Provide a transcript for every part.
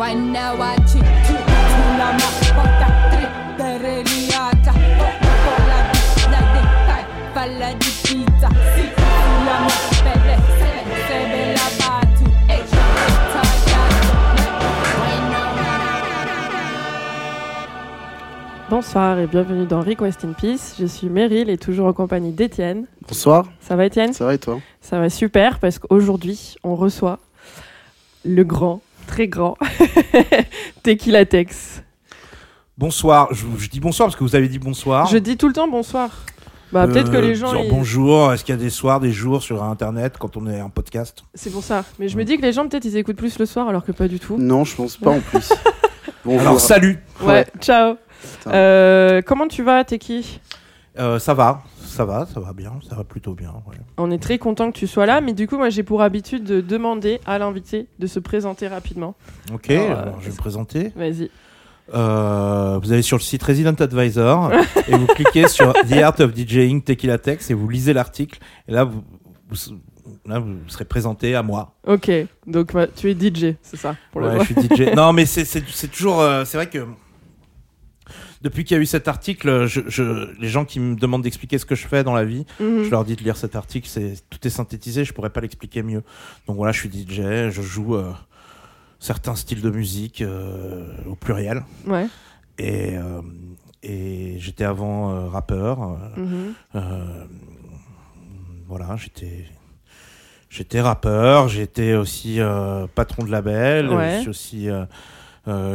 Right now I cheat you to la mafata tereliata. La détail, falla di pizza. Si la mafata, c'est belle la batu. Et je t'agarde. Bonsoir et bienvenue dans Request in Peace. Je suis Meryl et toujours en compagnie d'Étienne. Bonsoir. Ça va Étienne ? Ça va et toi ? Ça va super parce qu'aujourd'hui on reçoit le grand, très grand, Teki Latex. Bonsoir, je dis bonsoir parce que vous avez dit bonsoir. Je dis tout le temps bonsoir. Bah, peut-être que les gens... Bonjour, est-ce qu'il y a des soirs, des jours sur Internet quand on est un podcast ? C'est pour ça, mais je me dis que les gens peut-être ils écoutent plus le soir alors que pas du tout. Non, je pense pas en plus. Bonjour. Alors salut. Ouais, ciao. Comment tu vas Teki ? Ça va plutôt bien. Ouais. On est très content que tu sois là, mais du coup, moi, j'ai pour habitude de demander à l'invité de se présenter rapidement. Ok, alors je vais me présenter. Vas-y. Vous allez sur le site Resident Advisor et vous cliquez sur The Art of DJing Tequila Tex et vous lisez l'article. Et là, vous serez présenté à moi. Ok, donc bah, tu es DJ, c'est ça pour ouais, je suis DJ. Non, mais c'est toujours... c'est vrai que... Depuis qu'il y a eu cet article, les gens qui me demandent d'expliquer ce que je fais dans la vie, je leur dis de lire cet article, tout est synthétisé, je pourrais pas l'expliquer mieux. Donc voilà, je suis DJ, je joue certains styles de musique au pluriel. Ouais. Et j'étais avant rappeur. Voilà, j'étais rappeur, j'étais aussi patron de label, ouais. Je suis aussi...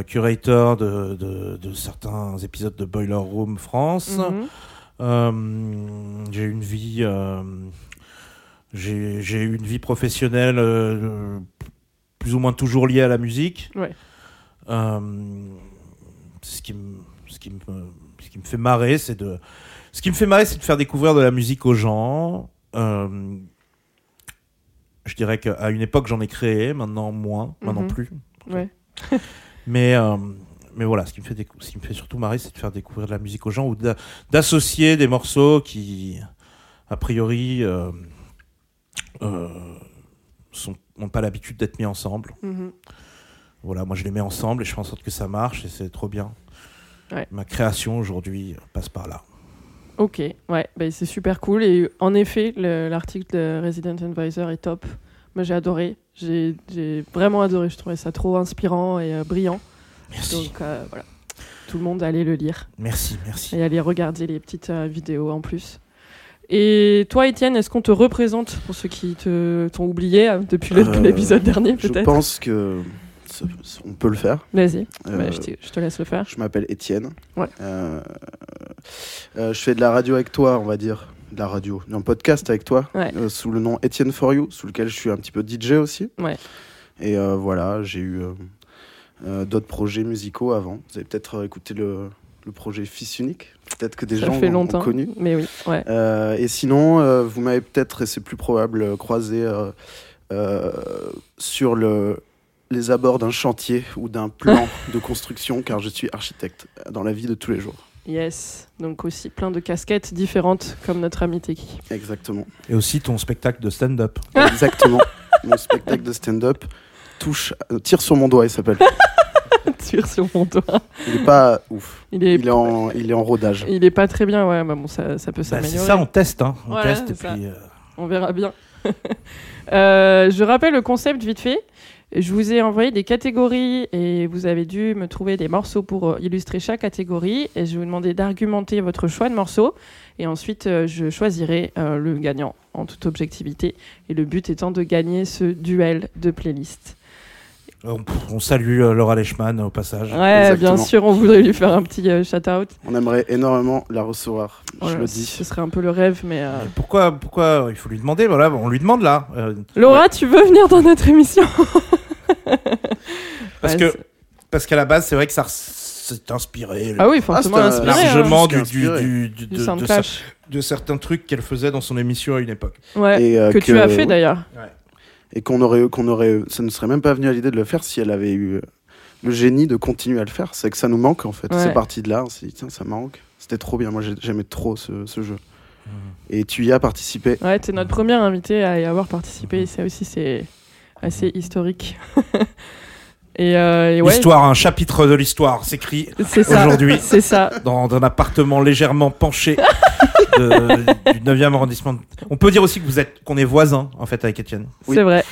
curator de certains épisodes de Boiler Room France. J'ai une vie j'ai une vie professionnelle plus ou moins toujours liée à la musique. Ouais. Ce qui me fait marrer, c'est de faire découvrir de la musique aux gens. Je dirais qu'à une époque j'en ai créé, maintenant moins, maintenant plus. Ouais. Mais voilà, ce qui me fait surtout marrer, c'est de faire découvrir de la musique aux gens ou d'associer des morceaux qui, a priori, n'ont pas l'habitude d'être mis ensemble. Voilà, moi je les mets ensemble et je fais en sorte que ça marche et c'est trop bien. Ouais. Ma création aujourd'hui passe par là. Ok, ouais, bah c'est super cool. Et en effet, l'article de Resident Advisor est top. Moi j'ai adoré. J'ai vraiment adoré, je trouvais ça trop inspirant et brillant. Merci. Donc voilà, tout le monde allez le lire. Merci. Et allez regarder les petites vidéos en plus. Et toi Étienne, est-ce qu'on te représente pour ceux qui t'ont oublié depuis l'épisode dernier peut-être ? Je pense que on peut le faire. Vas-y, bah, je te laisse le faire. Je m'appelle Étienne. Ouais. Je fais de la radio avec toi, on va dire. De la radio, d'un podcast avec toi, ouais. Sous le nom Etienne For You, sous lequel je suis un petit peu DJ aussi. Ouais. Et voilà, j'ai eu d'autres projets musicaux avant. Vous avez peut-être écouté le projet Fils Unique, peut-être que des gens l'ont connu. Mais oui, ouais. Et sinon, vous m'avez peut-être, et c'est plus probable, croisé sur les abords d'un chantier ou d'un plan de construction, car je suis architecte dans la vie de tous les jours. Yes, donc aussi plein de casquettes différentes comme notre ami Teki. Exactement. Et aussi ton spectacle de stand-up. Exactement, mon spectacle de stand-up tire sur mon doigt, il s'appelle. Tire sur mon doigt. Il est pas ouf. Il est en rodage. Il est pas très bien, ouais, bah bon, ça peut s'améliorer. C'est ça, on teste, hein. On voilà, teste et puis. On verra bien. Je rappelle le concept vite fait. Je vous ai envoyé des catégories et vous avez dû me trouver des morceaux pour illustrer chaque catégorie. Et je vais vous demander d'argumenter votre choix de morceaux. Et ensuite, je choisirai le gagnant en toute objectivité. Et le but étant de gagner ce duel de playlists. On salue Laura Leishman au passage. Ouais, exactement. Bien sûr, on voudrait lui faire un petit shout-out. On aimerait énormément la recevoir, je le dis. Ce serait un peu le rêve, mais... Pourquoi il faut lui demander, voilà, on lui demande là. Laura, ouais. Tu veux venir dans notre émission ? Parce qu'à la base, c'est vrai que ça s'est inspiré. Ah oui, forcément inspiré. Largement de certains trucs qu'elle faisait dans son émission à une époque. Ouais, et, que tu as fait d'ailleurs. Ouais. Et qu'on aurait, ça ne serait même pas venu à l'idée de le faire si elle avait eu le génie de continuer à le faire. C'est que ça nous manque en fait. Ouais. C'est parti de là. On s'est dit tiens, ça manque. C'était trop bien. Moi j'aimais trop ce jeu. Et tu y as participé. Ouais, t'es notre première invitée à y avoir participé. Et ça aussi c'est assez historique. Et ouais. L'histoire, un chapitre de l'histoire s'écrit aujourd'hui. C'est ça. Dans un appartement légèrement penché du 9e arrondissement. On peut dire aussi que qu'on est voisins, en fait, avec Étienne. Oui. C'est vrai.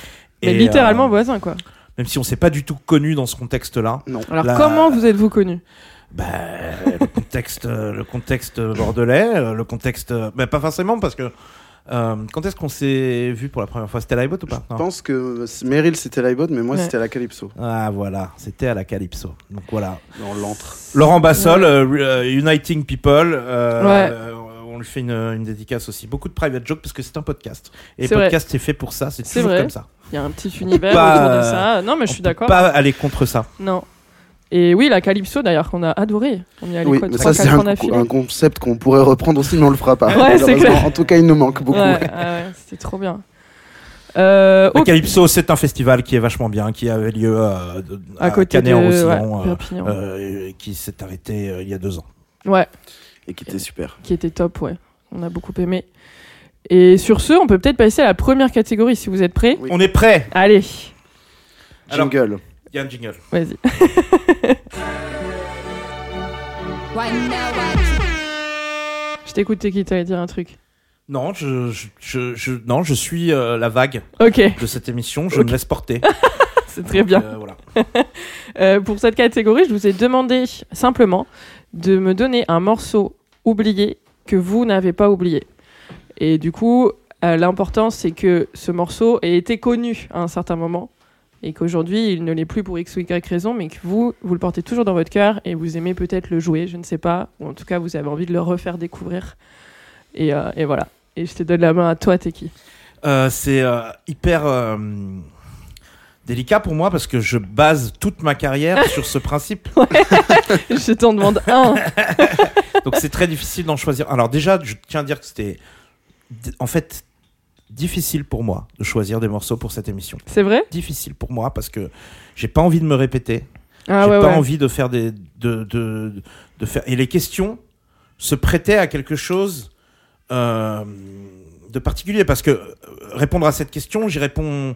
Et mais littéralement voisins, quoi. Même si on s'est pas du tout connus dans ce contexte-là. Non. Alors, comment vous êtes-vous connus? Bah, le contexte bordelais, le contexte, bah, pas forcément parce que, quand est-ce qu'on s'est vu pour la première fois? C'était à l'iBot ou pas? Je pense que Meryl c'était à l'iBot, mais moi c'était à la Calypso. Ah voilà, c'était à la Calypso. Donc voilà. Dans l'antre. Laurent Bassol, Uniting People. On lui fait une dédicace aussi. Beaucoup de private jokes parce que c'est un podcast. Et le podcast c'est fait pour ça, c'est toujours vrai. Comme ça. Il y a un petit univers autour de ça. Non mais je suis d'accord. On peut pas aller contre ça. Non. Et oui, la Calypso, d'ailleurs, qu'on a adoré. On y allait oui, quoi, mais ça, c'est un concept qu'on pourrait reprendre aussi, mais on le fera pas. Ouais, c'est clair. En tout cas, il nous manque beaucoup. Ouais, c'était trop bien. La Calypso, c'est un festival qui est vachement bien, qui avait lieu à côté Canet en Roussillon, qui s'est arrêté il y a 2 ans. Ouais. Et qui était super. Qui était top, ouais. On a beaucoup aimé. Et sur ce, on peut peut-être passer à la première catégorie, si vous êtes prêts. Oui. On est prêts. Allez. Jingle. Alors, il y a un jingle. Vas-y. Je t'écoute, Teki, t'allais dire un truc. Non, je suis la vague de cette émission. Je me laisse porter. C'est très bien. Voilà. Pour cette catégorie, je vous ai demandé simplement de me donner un morceau oublié que vous n'avez pas oublié. Et du coup, l'important, c'est que ce morceau ait été connu à un certain moment. Et qu'aujourd'hui, il ne l'est plus pour X ou Y raison, mais que vous le portez toujours dans votre cœur et vous aimez peut-être le jouer, je ne sais pas, ou en tout cas, vous avez envie de le refaire découvrir. Et voilà. Et je te donne la main à toi, Teki. C'est hyper délicat pour moi parce que je base toute ma carrière sur ce principe. Je t'en demande un. Donc, c'est très difficile d'en choisir. Alors déjà, je tiens à dire que c'était... En fait... difficile pour moi de choisir des morceaux pour cette émission. C'est vrai ? Difficile pour moi parce que j'ai pas envie de me répéter. Ah, j'ai pas envie de faire des de faire, et les questions se prêtaient à quelque chose de particulier parce que répondre à cette question, j'y réponds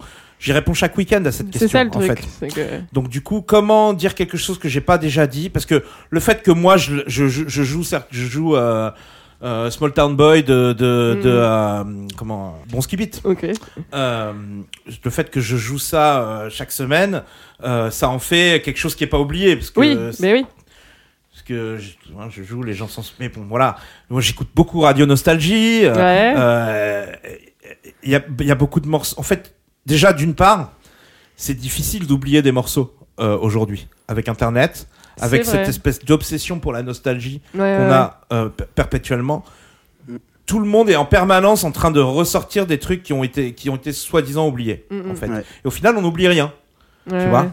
chaque week-end à cette question. C'est ça le truc. En fait. C'est que... Donc du coup, comment dire quelque chose que j'ai pas déjà dit parce que le fait que moi je joue Small Town Boy de Bon Ski Beat. Le fait que je joue ça chaque semaine, ça en fait quelque chose qui est pas oublié parce que parce que je joue, les gens s'en mais bon voilà, moi j'écoute beaucoup Radio Nostalgie. Il y a beaucoup de morceaux. En fait, déjà d'une part, c'est difficile d'oublier des morceaux aujourd'hui avec Internet. Avec cette espèce d'obsession pour la nostalgie qu'on a perpétuellement. Tout le monde est en permanence en train de ressortir des trucs qui ont été soi-disant oubliés, en fait. Ouais. Et au final, on n'oublie rien, tu vois.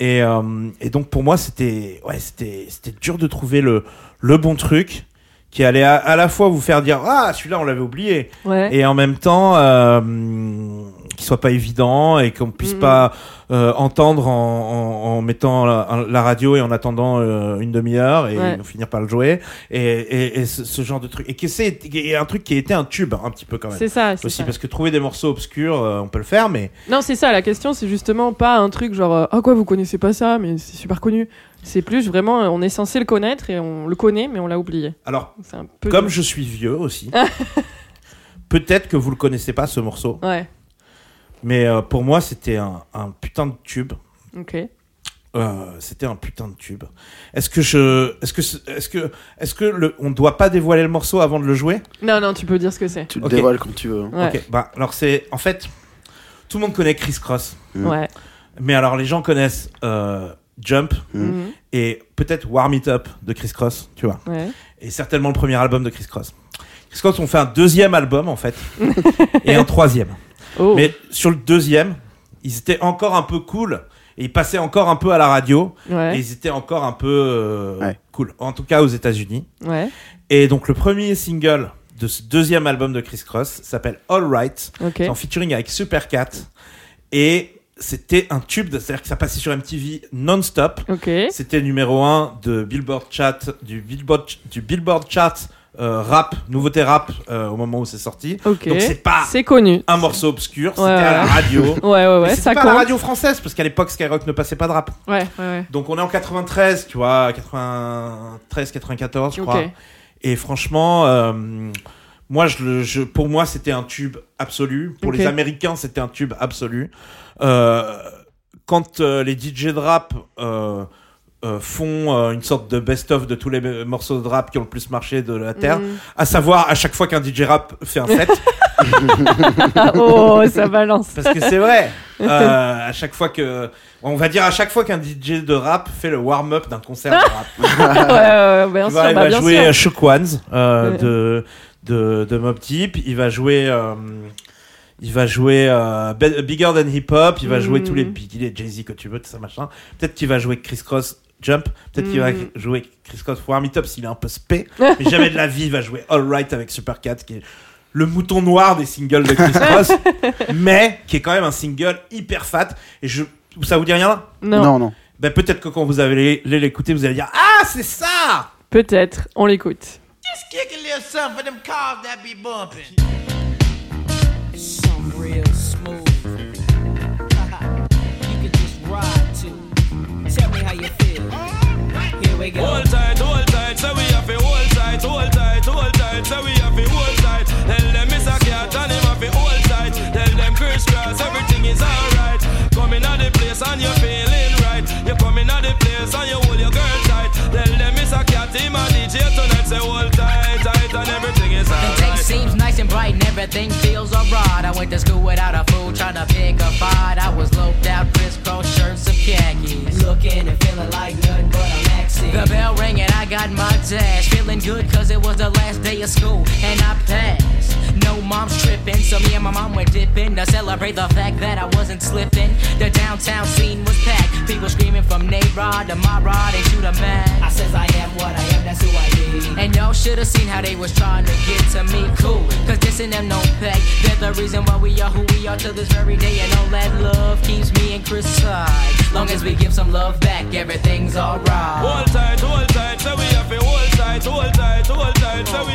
Et donc, pour moi, c'était dur de trouver le bon truc qui allait à la fois vous faire dire « Ah, celui-là, on l'avait oublié !» Et en même temps... qu'il soit pas évident et qu'on puisse pas entendre en mettant la radio et en attendant une demi-heure et finir par le jouer et ce genre de truc et c'est un truc qui a été un tube un petit peu quand même. C'est ça, c'est aussi ça. Parce que trouver des morceaux obscurs on peut le faire mais non, c'est ça la question, c'est justement pas un truc genre ah quoi vous connaissez pas ça mais c'est super connu. C'est plus vraiment on est censé le connaître et on le connaît mais on l'a oublié. Alors, c'est un peu comme je suis vieux aussi. Peut-être que vous le connaissez pas ce morceau. Ouais. Mais pour moi, c'était un putain de tube. Ok. C'était un putain de tube. Est-ce que on doit pas dévoiler le morceau avant de le jouer ? Non, tu peux dire ce que c'est. Tu le dévoiles quand tu veux. Ouais. Ok. Bah alors c'est en fait tout le monde connaît Kris Kross. Mmh. Ouais. Mais alors les gens connaissent Jump et peut-être Warm It Up de Kris Kross, tu vois. Ouais. Et certainement le premier album de Kris Kross. Kris Kross ont fait un deuxième album en fait et un troisième. Oh. Mais sur le deuxième, ils étaient encore un peu cool et ils passaient encore un peu à la radio et ils étaient encore un peu cool, en tout cas aux États-Unis. Ouais. Et donc le premier single de ce deuxième album de Kris Kross s'appelle All Right, c'est en featuring avec Supercat et c'était un tube, c'est-à-dire que ça passait sur MTV non-stop. C'était numéro 1 de Billboard Chart rap, nouveauté rap au moment où c'est sorti. Okay. Donc c'est pas c'est connu. Un morceau obscur, c'était à la radio. Mais c'était ça pas compte. À la radio française parce qu'à l'époque Skyrock ne passait pas de rap. Donc on est en 93, tu vois, 93 94 je crois. Okay. Et franchement moi pour moi c'était un tube absolu, pour les Américains c'était un tube absolu. Quand les DJ de rap font une sorte de best-of de tous les morceaux de rap qui ont le plus marché de la Terre, à savoir à chaque fois qu'un DJ rap fait un set. Oh, ça balance. Parce que c'est vrai. À chaque fois que, on va dire à chaque fois qu'un DJ de rap fait le warm-up d'un concert de rap. Bien sûr, il va jouer Shook Ones de Mobb Deep. Il va jouer Bigger Than Hip Hop. Il va jouer tous les Biggie, les Jay-Z que tu veux, tout ça machin. Peut-être qu'il va jouer Kris Kross Jump. Peut-être qu'il va jouer Kris Kross Warm It Up s'il est un peu spé. Mais jamais de la vie, il va jouer All Right avec Supercat qui est le mouton noir des singles de Kris Kross, mais qui est quand même un single hyper fat. Et ça vous dit rien là ? Non. Ben peut-être que quand vous allez l'écouter, vous allez dire ah c'est ça. Peut-être. On l'écoute. Just kick a little something for them cars that be bumping. Some real smooth. You can just ride to. Tell me how you feel. Here we go. Hold tight, so we have to hold tight, so we have to hold tight. Tell them it's a cat and him have to hold tight. Tell them Kris Kross, everything is alright. Coming out the place and you're feeling right. You're coming out the place and you hold your girl tight. Tell them it's a cat, him and DJ tonight. Say hold tight, tight and everything is alright. The taste seems nice and bright and everything feels alright. I went to school without a fool, trying to pick a fight. I was loped out, Kris Kross shirts and khakis. Looking and feeling like nothing but a maxi. The bell rang and I got my dash. Feeling good cause it was the last day of school and I passed. No mom's tripping, so me and my mom went dipping to celebrate the fact that I wasn't slipping. The downtown scene was packed. People screaming from Nayrod to my rod and shoot a man. I says I am what I am, that's who I be. And y'all should've seen how they was trying to get to me. Cool, cause dissing them no pay. They're the reason why we are who we are till this very day. And all that love keeps me and Kris side. Long as we give some love back, everything's alright. Hold tight, so we have to hold tight, so we have to hold tight. Tell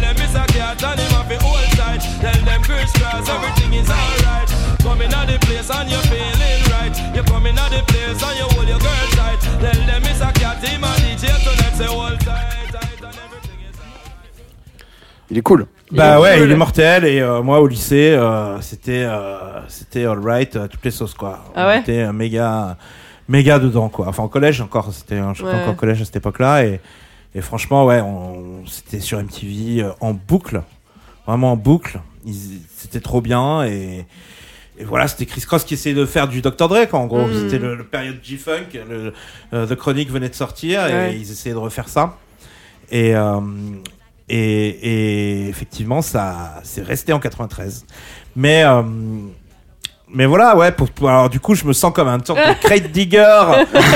them it's a cat and him have to hold tight. Tell them Kris Kross, everything is alright. Coming out the place and you're feeling right. You're coming out the place and you hold your girl tight. Tell them it's a cat, him and DJ tonight. Say hold tight, tight and everything is alright. Il est cool. Bah ouais, il est mortel et moi au lycée, c'était all right, toutes les sauces quoi. Ah ouais. C'était méga dedans quoi. Enfin en collège encore, c'était encore collège à cette époque-là et franchement ouais, c'était sur MTV en boucle, vraiment en boucle. C'était trop bien et voilà, c'était Kris Kross qui essayait de faire du Dr. Dre quoi, en gros. C'était le période G-Funk, The Chronic venait de sortir et ils essayaient de refaire ça. Et effectivement, ça c'est resté en 93. Mais voilà, ouais. Alors du coup, je me sens comme un sorte de crate digger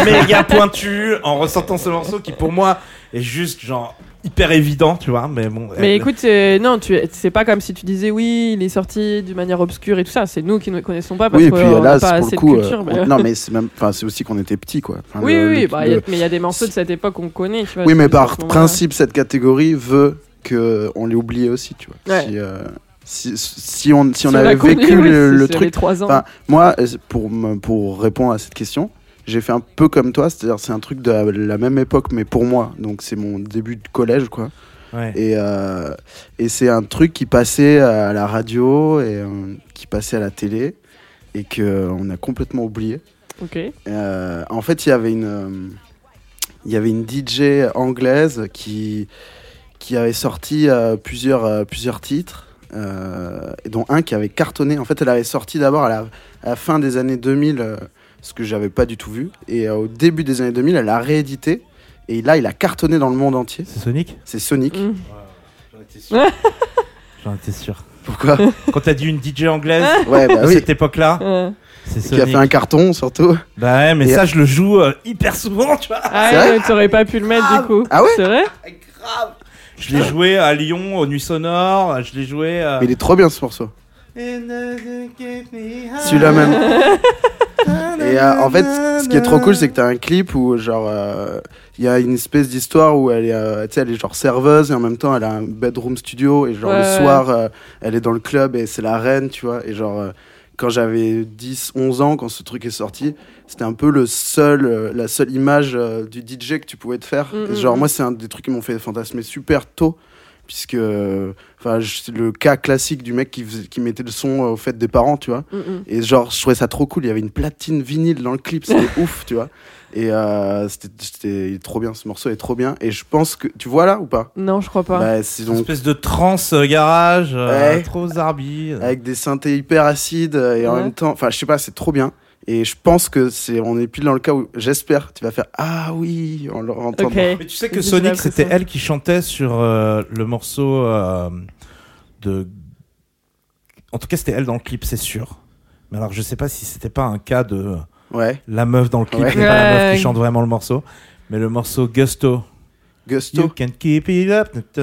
méga pointu en ressentant ce morceau qui pour moi est juste genre hyper évident, tu vois. Mais bon. Mais écoute, non, c'est pas comme si tu disais oui, il est sorti d'une manière obscure et tout ça. C'est nous qui ne connaissons pas parce qu'on n'a pas assez de culture. Non, mais c'est même, enfin, c'est aussi qu'on était petits, quoi. Enfin, mais il y a des morceaux de cette époque qu'on connaît. Tu vois, oui, mais par principe, cette catégorie veut que on l'ait oublié aussi, tu vois. Ouais. Si on avait vécu le truc, enfin, moi pour répondre à cette question, j'ai fait un peu comme toi, c'est-à-dire c'est un truc de la même époque mais pour moi, donc c'est mon début de collège quoi. Ouais. Et c'est un truc qui passait à la radio et qui passait à la télé et que on a complètement oublié. Ok. En fait, il y avait une DJ anglaise qui avait sorti plusieurs titres. Dont un qui avait cartonné. En fait, elle avait sorti d'abord à la fin des années 2000, ce que j'avais pas du tout vu. Et au début des années 2000, elle a réédité. Et là, il a cartonné dans le monde entier. C'est Sonic ? C'est Sonic. Wow, j'en étais sûr. Pourquoi ? Quand t'as dit une DJ anglaise à cette époque-là c'est Sonic. Qui a fait un carton, surtout. Bah ouais, mais je le joue hyper souvent, tu vois. Ah ouais, t'aurais pas pu le mettre du coup. Ah ouais ? C'est vrai ? Grave. Je l'ai joué à Lyon, aux Nuits Sonores, je l'ai joué... Mais il est trop bien ce morceau. Celui-là même. Et en fait, ce qui est trop cool, c'est que t'as un clip où genre il y a une espèce d'histoire où elle est, tu sais, elle est genre serveuse et en même temps elle a un bedroom studio et genre le soir elle est dans le club et c'est la reine, tu vois. Et genre quand j'avais 10-11 ans, quand ce truc est sorti, c'était un peu le seul, la seule image du DJ que tu pouvais te faire. Et genre moi, c'est un des trucs qui m'ont fait fantasmer super tôt. Puisque le cas classique du mec qui mettait le son au fait des parents, tu vois. Et genre, je trouvais ça trop cool. Il y avait une platine vinyle dans le clip, c'était ouf, tu vois. Et c'était trop bien, ce morceau est trop bien. Et je pense que. Tu vois là ou pas ? Non, je crois pas. Bah, c'est donc... une espèce de trance garage, trop zarbi. Avec des synthés hyper acides et en même temps. Enfin, je sais pas, c'est trop bien. Et je pense que on est pile dans le cas où j'espère tu vas faire ah oui en l'entendant. Mais tu sais que Sonic c'était elle qui chantait sur le morceau de en tout cas c'était elle dans le clip c'est sûr. Mais alors je sais pas si c'était pas un cas de la meuf dans le clip mais pas la meuf qui chante vraiment le morceau mais le morceau Gusto. Gusto. You can keep it up. Je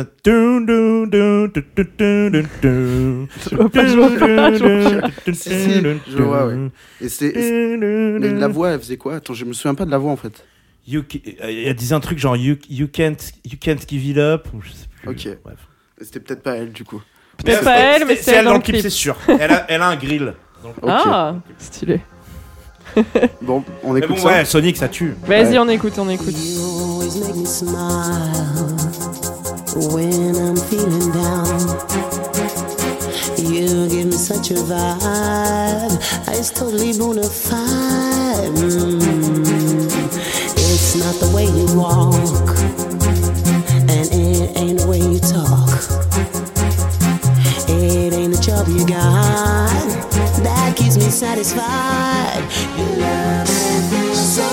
vois, ouais. Et mais la voix, elle faisait quoi ? Attends, je me souviens pas de la voix en fait. Elle disait un truc genre you can't give it up ou je sais plus. Ok. Bref. C'était peut-être pas elle du coup. Peut-être pas elle, mais c'est elle dans le clip, c'est sûr. Elle a un grill. Ah, stylé. Bon, on écoute ça. Ouais, Sonic, ça tue. Vas-y, on écoute. Make me smile when I'm feeling down. You give me such a vibe, it's totally bona fide. It's not the way you walk, and it ain't the way you talk. It ain't the job you got that keeps me satisfied. You love me so.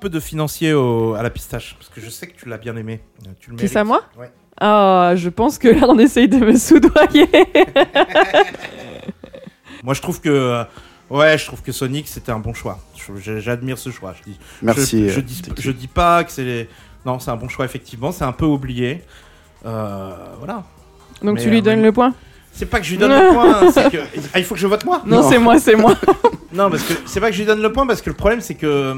De financier à la pistache parce que je sais que tu l'as bien aimé. Tu le mérites. C'est ça, moi ? Ouais. Ah, je pense que là on essaye de me soudoyer. Moi je trouve que Sonic c'était un bon choix. J'admire ce choix. Merci. Je dis pas que non, c'est un bon choix effectivement, c'est un peu oublié. Voilà. Donc mais, tu lui donnes le point ? C'est pas que je lui donne le point, c'est que il faut que je vote moi. Non. c'est moi. Non, parce que c'est pas que je lui donne le point parce que le problème c'est que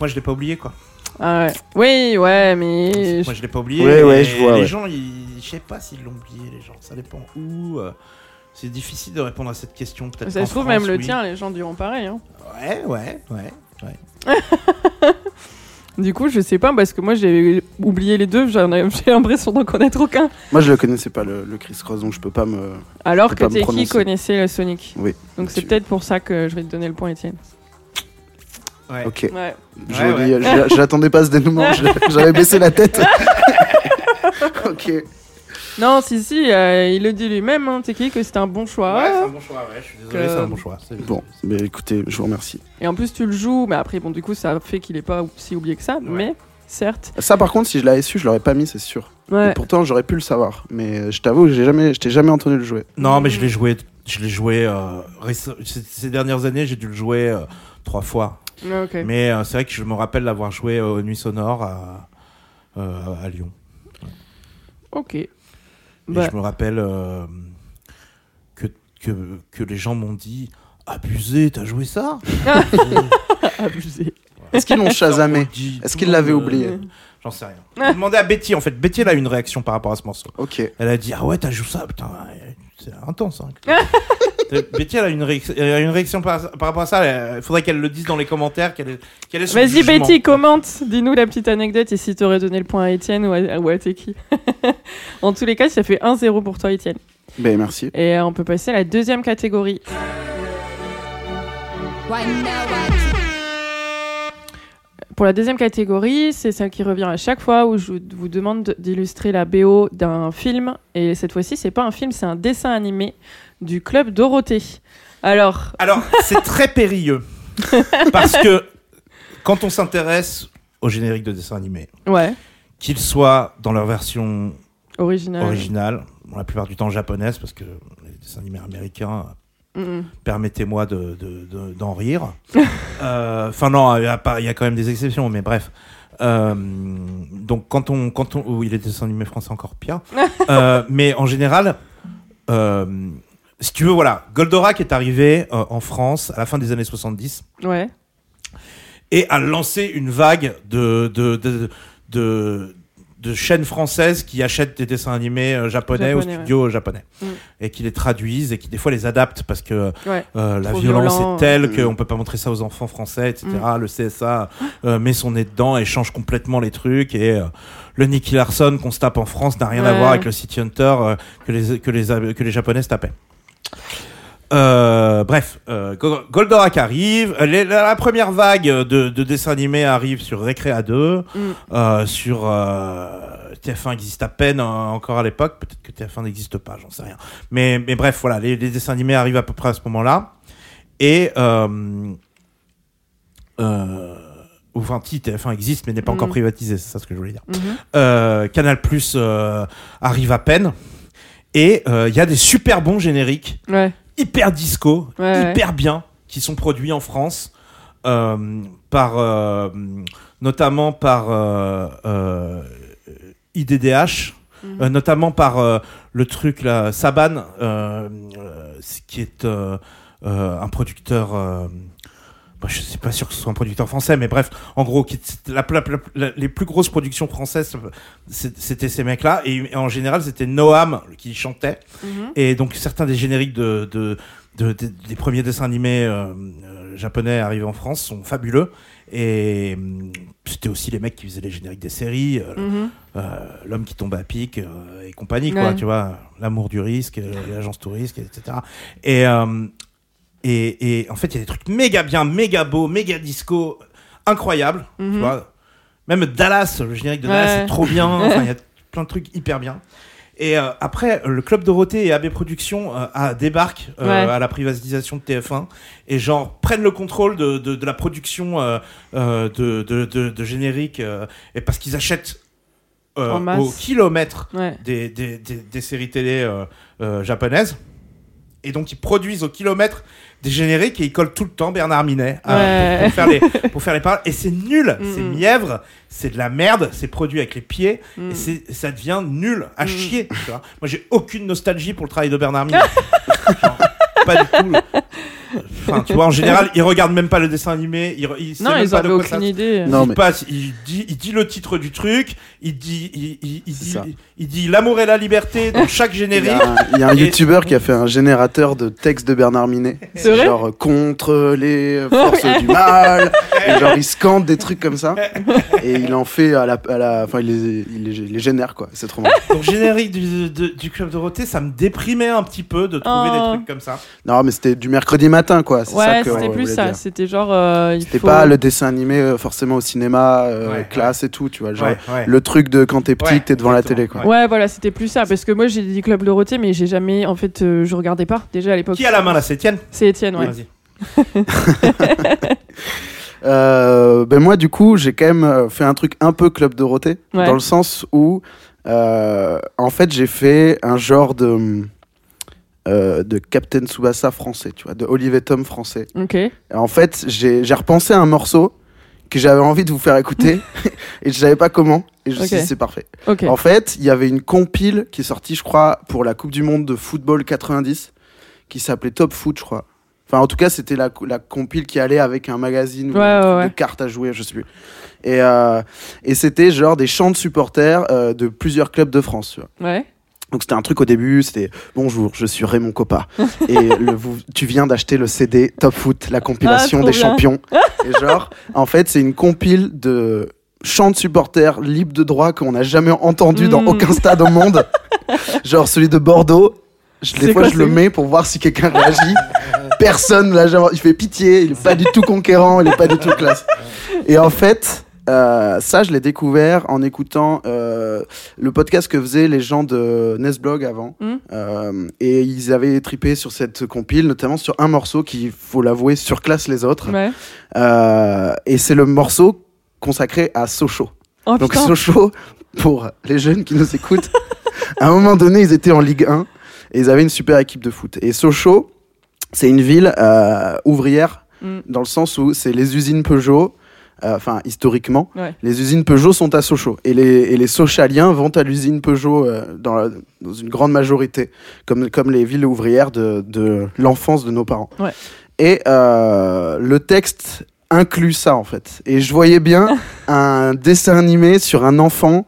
moi je l'ai pas oublié quoi. Ah ouais. Oui, ouais, mais moi je l'ai pas oublié. Ouais, ouais, je vois. Les gens, je sais pas s'ils l'ont oublié les gens, ça dépend où. C'est difficile de répondre à cette question peut-être. Ça se trouve même le tien, les gens diront pareil hein. Ouais. Du coup, je sais pas parce que moi j'ai oublié les deux, j'ai l'impression d'en connaître aucun. Moi je le connaissais pas le Kris Kross donc je peux pas me Alors que Teki connaissait le Sonic. Oui. Donc c'est peut-être pour ça que je vais te donner le point Étienne. Ouais. Ok. Ouais. Je l'attendais pas ce dénouement. J'avais baissé la tête. Ok. Non, si, il le dit lui-même, hein, Teki, que c'était un bon choix. Ouais, c'est un bon choix. Ouais, je suis désolé, c'est un bon choix. Bon, mais écoutez, je vous remercie. Et en plus, tu le joues, mais après, bon, du coup, ça fait qu'il est pas si oublié que ça. Ouais. Mais certes. Ça, par contre, si je l'avais su, je l'aurais pas mis, c'est sûr. Ouais. Et pourtant, j'aurais pu le savoir. Mais je t'avoue, je t'ai jamais entendu le jouer. Non, mais je l'ai joué ces dernières années, j'ai dû le jouer 3 fois. Ah, okay. Mais c'est vrai que je me rappelle l'avoir joué aux Nuits Sonores à Lyon. Ok. Et bah. Je me rappelle que les gens m'ont dit « Abusé, t'as joué ça ?» Abusé. Est-ce qu'ils l'ont chasamé ? Est-ce qu'ils l'avaient oublié ? J'en sais rien. J'ai demandé à Betty, en fait. Betty, elle a eu une réaction par rapport à ce morceau. Okay. Elle a dit « Ah ouais, t'as joué ça ? Putain, c'est intense. Hein. » Betty, elle a une réaction par rapport à ça. Il faudrait qu'elle le dise dans les commentaires. Qu'elle ait son Vas-y, jugement. Betty, commente. Dis-nous la petite anecdote et si t'aurais donné le point à Étienne ou à Teki. En tous les cas, ça fait 1-0 pour toi, Étienne. Ben, merci. Et on peut passer à la deuxième catégorie. Pour la deuxième catégorie, c'est celle qui revient à chaque fois où je vous demande d'illustrer la BO d'un film. Et cette fois-ci, c'est pas un film, c'est un dessin animé du Club Dorothée. Alors c'est très périlleux. Parce que quand on s'intéresse aux génériques de dessins animés, ouais. Qu'ils soient dans leur version originale, la plupart du temps japonaise, parce que les dessins animés américains... Permettez-moi d'en rire. Enfin non, il y a quand même des exceptions, mais bref. Donc quand on, oui, les dessins animés français encore pire. Mais en général, si tu veux, voilà, Goldorak est arrivé en France à la fin des années 70. Ouais. Et a lancé une vague de chaînes françaises qui achètent des dessins animés japonais aux studios japonais. Et qui les traduisent et qui des fois les adaptent parce que la violence est telle qu'on peut pas montrer ça aux enfants français, etc. Le CSA met son nez dedans et change complètement les trucs et le Nicky Larson qu'on se tape en France n'a rien à voir avec le City Hunter que les japonais se tapaient. Bref, Goldorak arrive, la première vague de dessins animés arrive sur Récréa 2, sur TF1 existe à peine encore à l'époque, peut-être que TF1 n'existe pas, j'en sais rien. Mais bref, voilà, les dessins animés arrivent à peu près à ce moment-là, et enfin, TF1 existe mais n'est pas encore privatisé, c'est ça ce que je voulais dire. Canal+ arrive à peine, et y a des super bons génériques. Ouais. Hyper disco, hyper bien, qui sont produits en France, notamment par IDDH, notamment par le truc là, Saban, qui est un producteur. Je suis pas sûr que ce soit un producteur français, mais bref, en gros, les plus grosses productions françaises, c'était ces mecs-là, et en général, c'était Noam qui chantait, et donc certains des génériques des premiers dessins animés japonais arrivés en France sont fabuleux, et c'était aussi les mecs qui faisaient les génériques des séries, l'homme qui tombe à pic et compagnie, quoi, tu vois, l'amour du risque, l'agence touriste, etc. Et en fait, il y a des trucs méga bien, méga beaux, méga disco, incroyables. Tu vois. Même Dallas, le générique de Dallas, c'est trop bien. Enfin, il y a plein de trucs hyper bien. Et après, le Club Dorothée et AB Productions débarquent à la privatisation de TF1 et genre prennent le contrôle de la production de génériques et parce qu'ils achètent au kilomètre des séries télé japonaises. Et donc, ils produisent au kilomètre des génériques et ils collent tout le temps Bernard Minet pour faire les paroles. Et c'est nul, c'est mièvre, c'est de la merde, c'est produit avec les pieds et ça devient nul à chier. Tu vois. Moi, j'ai aucune nostalgie pour le travail de Bernard Minet. Genre, pas du tout. Enfin, tu vois, en général, ils regardent même pas le dessin animé. Ils n'ont aucune idée. Non, mais... il dit le titre du truc. Il dit l'amour et la liberté dans chaque générique. Il y a un youtubeur qui a fait un générateur de textes de Bernard Minet. C'est vrai, genre contre les forces du mal. Et genre il scande des trucs comme ça. Et il en fait enfin il les génère quoi. C'est trop marrant. Donc générique du Club Dorothée, ça me déprimait un petit peu de trouver des trucs comme ça. Non mais c'était du mercredi matin quoi. C'est ça que c'était plus ça. Dire. C'était genre. C'était pas le dessin animé forcément au cinéma classe et tout. Tu vois genre le truc de quand t'es petit que t'es devant la télé quoi. Ouais voilà c'était plus ça parce que moi j'ai dit Club Dorothée mais j'ai jamais en fait je regardais pas déjà à l'époque. Qui a la main là c'est Étienne. C'est Étienne ouais. Oui, vas-y. Ben moi, du coup, j'ai quand même fait un truc un peu Club Dorothée, ouais. Dans le sens où, en fait, j'ai fait un genre de Captain Tsubasa français, tu vois, de Olivier Tom français. Okay. Et en fait, j'ai repensé à un morceau que j'avais envie de vous faire écouter et je savais pas comment et je me suis dit c'est parfait. Okay. En fait, il y avait une compile qui est sortie, je crois, pour la Coupe du Monde de football 90 qui s'appelait Top Foot, je crois. Enfin, en tout cas, c'était la compile qui allait avec un magazine ou des cartes à jouer, je sais plus. Et c'était genre des chants de supporters de plusieurs clubs de France, tu vois. Ouais. Donc c'était un truc au début, c'était « Bonjour, je suis Raymond Coppa et tu viens d'acheter le CD Top Foot, la compilation des champions. » Et genre, en fait, c'est une compile de chants de supporters libres de droit qu'on n'a jamais entendu dans aucun stade au monde. Genre celui de Bordeaux, je le mets pour voir si quelqu'un réagit. Personne, là, genre, il fait pitié, il est pas du tout conquérant, il est pas du tout classe. Et en fait... ça, je l'ai découvert en écoutant le podcast que faisaient les gens de Nesblog avant. Et ils avaient trippé sur cette compile, notamment sur un morceau qui, faut l'avouer, surclasse les autres. Ouais. Et c'est le morceau consacré à Sochaux. Oh, donc putain. Sochaux, pour les jeunes qui nous écoutent, à un moment donné, ils étaient en Ligue 1 et ils avaient une super équipe de foot. Et Sochaux, c'est une ville ouvrière, dans le sens où c'est les usines Peugeot. Enfin, historiquement, les usines Peugeot sont à Sochaux et les Sochaliens vont à l'usine Peugeot dans une grande majorité, comme les villes ouvrières de l'enfance de nos parents. Ouais. Et le texte inclut ça en fait. Et je voyais bien un dessin animé sur un enfant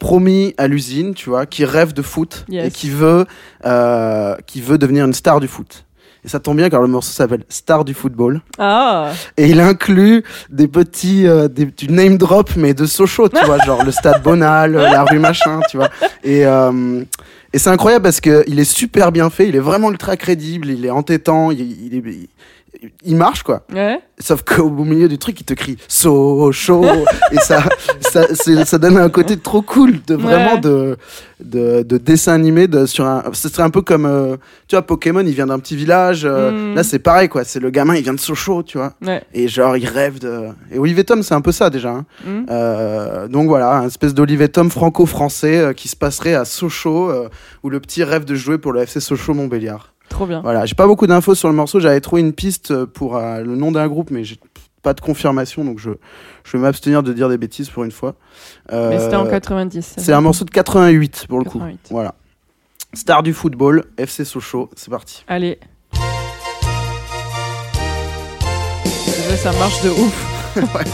promis à l'usine, tu vois, qui rêve de foot et qui veut devenir une star du foot. Et ça tombe bien car le morceau s'appelle Star du football. Ah. Et il inclut des petits du name drop mais de Sochaux, tu vois, genre le stade Bonal, la rue machin, tu vois. Et c'est incroyable parce que il est super bien fait, il est vraiment ultra crédible, il est entêtant, il marche quoi. Ouais. Sauf qu'au milieu du truc, il te crie Sochaux et ça donne un côté trop cool de vraiment de dessin animé ce serait un peu comme tu vois Pokémon, il vient d'un petit village, là c'est pareil quoi, c'est le gamin, il vient de Sochaux, tu vois. Ouais. Et genre il rêve et Olivier Tom, c'est un peu ça déjà. Hein. Donc voilà, un espèce d'Olivier Tom franco-français qui se passerait à Sochaux où le petit rêve de jouer pour le FC Sochaux-Montbéliard. Trop bien. Voilà, j'ai pas beaucoup d'infos sur le morceau. J'avais trouvé une piste pour le nom d'un groupe, mais j'ai pas de confirmation, donc je vais m'abstenir de dire des bêtises pour une fois. Mais c'était en 90. C'est un morceau de 88 pour le coup. Voilà. Star du football, FC Sochaux, c'est parti. Allez. Déjà, ça marche de ouf. Ouais.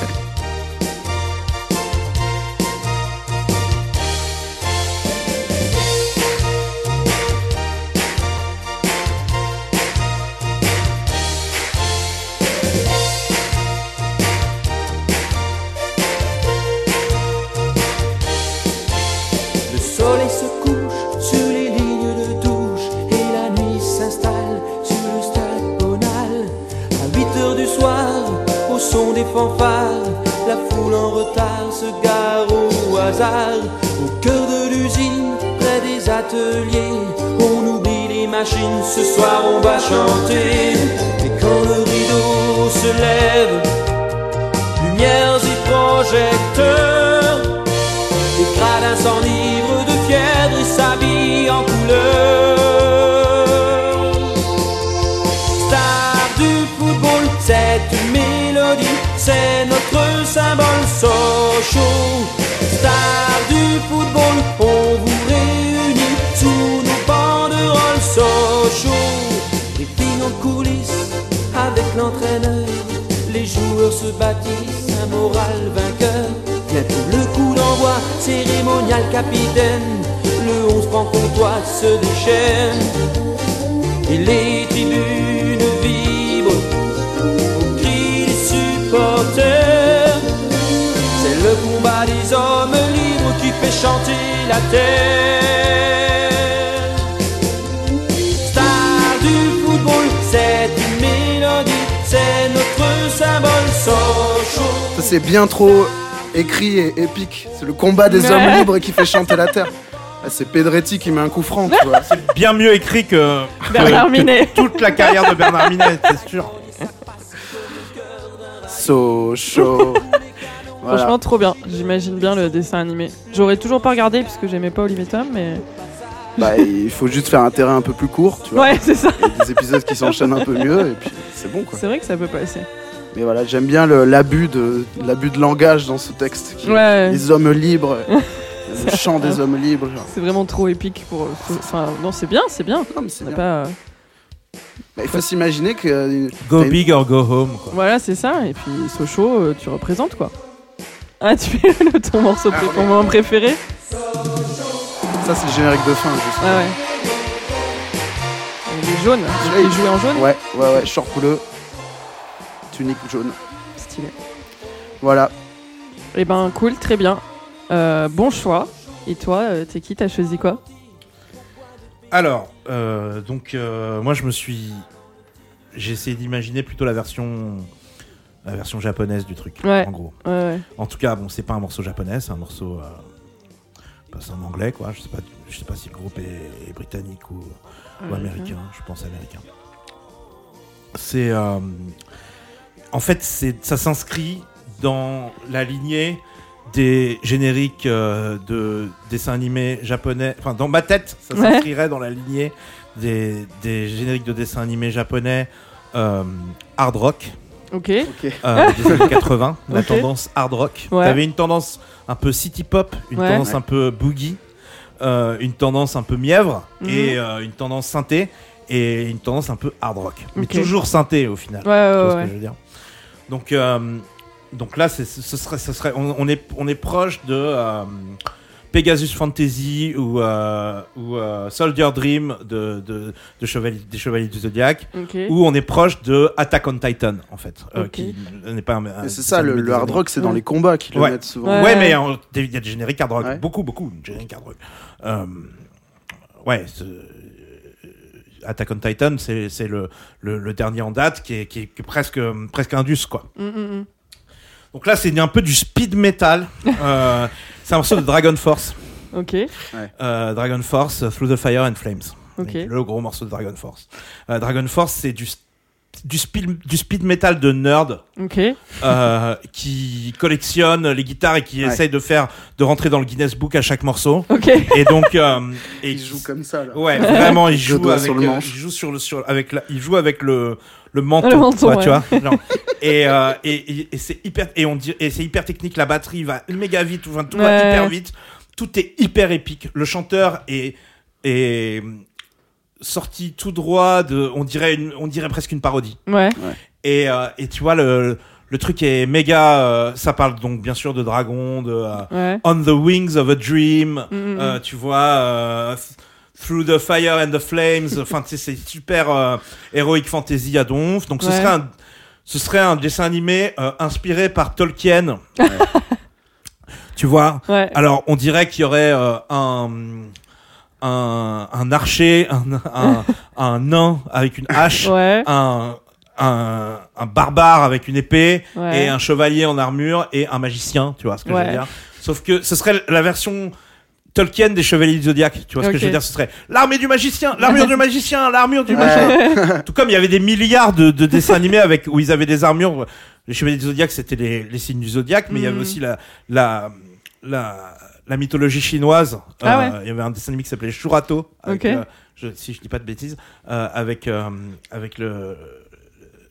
Fanfare, la foule en retard se gare au hasard. Au cœur de l'usine, près des ateliers, on oublie les machines, ce soir on va chanter. Et quand le rideau se lève, lumières et projecteurs, les gradins s'enivrent de fièvre et s'habillent en couleur. Star du football, cette mélodie, c'est notre symbole. Sochaux, star du football, on vous réunit sous nos banderoles. Sochaux, les filles en coulisses avec l'entraîneur, les joueurs se bâtissent un moral vainqueur. Bientôt le coup d'envoi, cérémonial capitaine, le 11 franc-comtois se déchaîne et les tribunes vibrent au cri des supporters. C'est le combat des hommes libres qui fait chanter la terre. Star du football, c'est une mélodie, c'est notre symbole. Sochaux. Ça c'est bien trop écrit et épique. C'est le combat des hommes libres qui fait chanter la terre. C'est Pedretti qui met un coup franc, tu vois. C'est bien mieux écrit que Bernard Minet. Toute la carrière de Bernard Minet, c'est sûr. so chaud. Voilà. Franchement, trop bien. J'imagine bien le dessin animé. J'aurais toujours pas regardé parce que j'aimais pas Olivier Tom, mais. Bah, il faut juste faire un terrain un peu plus court, tu vois. Ouais, c'est ça. Et des épisodes qui s'enchaînent un peu mieux, et puis c'est bon, quoi. C'est vrai que ça peut passer. Mais voilà, j'aime bien l'abus de langage dans ce texte. Ouais. Les hommes libres, le chant des hommes libres. Genre. C'est vraiment trop épique pour. Enfin, non, c'est bien, c'est bien. Non, mais c'est bien. Pas, bah, il faut s'imaginer que. Go big or go home, quoi. Voilà, c'est ça. Et puis, Sochaux, tu représentes, quoi. Ah, tu fais ton morceau, ton moment préféré. Ça, c'est le générique de fin, justement. Ah ouais. Il est jaune. Il jouait en jaune. Ouais. Short couleux. Tunique jaune. Stylé. Voilà. Eh ben, cool, très bien. Bon choix. Et toi, Teki, t'as choisi quoi ? Alors, moi, j'ai essayé d'imaginer plutôt la version japonaise du truc, en gros. Ouais. En tout cas, bon, c'est pas un morceau japonais, c'est un morceau... c'est en anglais, quoi. Je sais pas si le groupe est britannique ou américain. Je pense américain. C'est en fait, ça s'inscrit dans la lignée des génériques de dessins animés japonais. Enfin, dans ma tête, ça s'inscrirait dans la lignée des génériques de dessins animés japonais hard rock. Ok. Des années 80, la tendance hard rock. Ouais. T'avais une tendance un peu city pop, une tendance un peu boogie, une tendance un peu mièvre, et une tendance synthé, et une tendance un peu hard rock. Okay. Mais toujours synthé au final. Tu vois ce que je veux dire. Donc là, ce serait, on est proche de Pegasus Fantasy ou Soldier Dream des Chevaliers du Zodiaque, où on est proche de Attack on Titan, en fait. Qui n'est pas un c'est ça, le hard rock, c'est dans les combats qu'ils le mettent souvent. Ouais, mais il y a des génériques hard rock, beaucoup de génériques hard rock. Attack on Titan, c'est le dernier en date qui est presque indus, quoi. Donc là, c'est un peu du speed metal. C'est un morceau de Dragon Force. Dragon Force, Through the Fire and Flames. Le gros morceau de Dragon Force. Dragon Force, c'est du speed metal de nerd qui collectionne les guitares et qui essaye de rentrer dans le Guinness Book à chaque morceau. Et donc il joue comme ça. Là. Ouais, vraiment, il joue avec le manche. Il joue avec le menton. Le menton, tu vois. Genre. Et c'est hyper c'est hyper technique. La batterie va méga vite, tout va hyper vite. Tout est hyper épique. Le chanteur est sorti tout droit de, on dirait presque une parodie. Et tu vois le truc est méga. Ça parle donc bien sûr de dragon, de On the Wings of a Dream. Tu vois. Through the Fire and the Flames. Enfin, tu sais, c'est super héroïque fantasy à donf. Donc ce serait un dessin animé inspiré par Tolkien. Tu vois. Alors on dirait qu'il y aurait un archer, un nain avec une hache, un barbare avec une épée, et un chevalier en armure et un magicien, tu vois ce que je veux dire. Sauf que ce serait la version Tolkien des Chevaliers du Zodiaque, tu vois ce que je veux dire. Ce serait l'armée du magicien, l'armure du magicien, l'armure du magicien. Tout comme il y avait des milliards de dessins animés où ils avaient des armures. Les Chevaliers du Zodiaque, c'était les signes du Zodiaque, mais il y avait aussi la mythologie chinoise. Il y avait un dessin animé qui s'appelait Shurato, avec, si je dis pas de bêtises, avec le,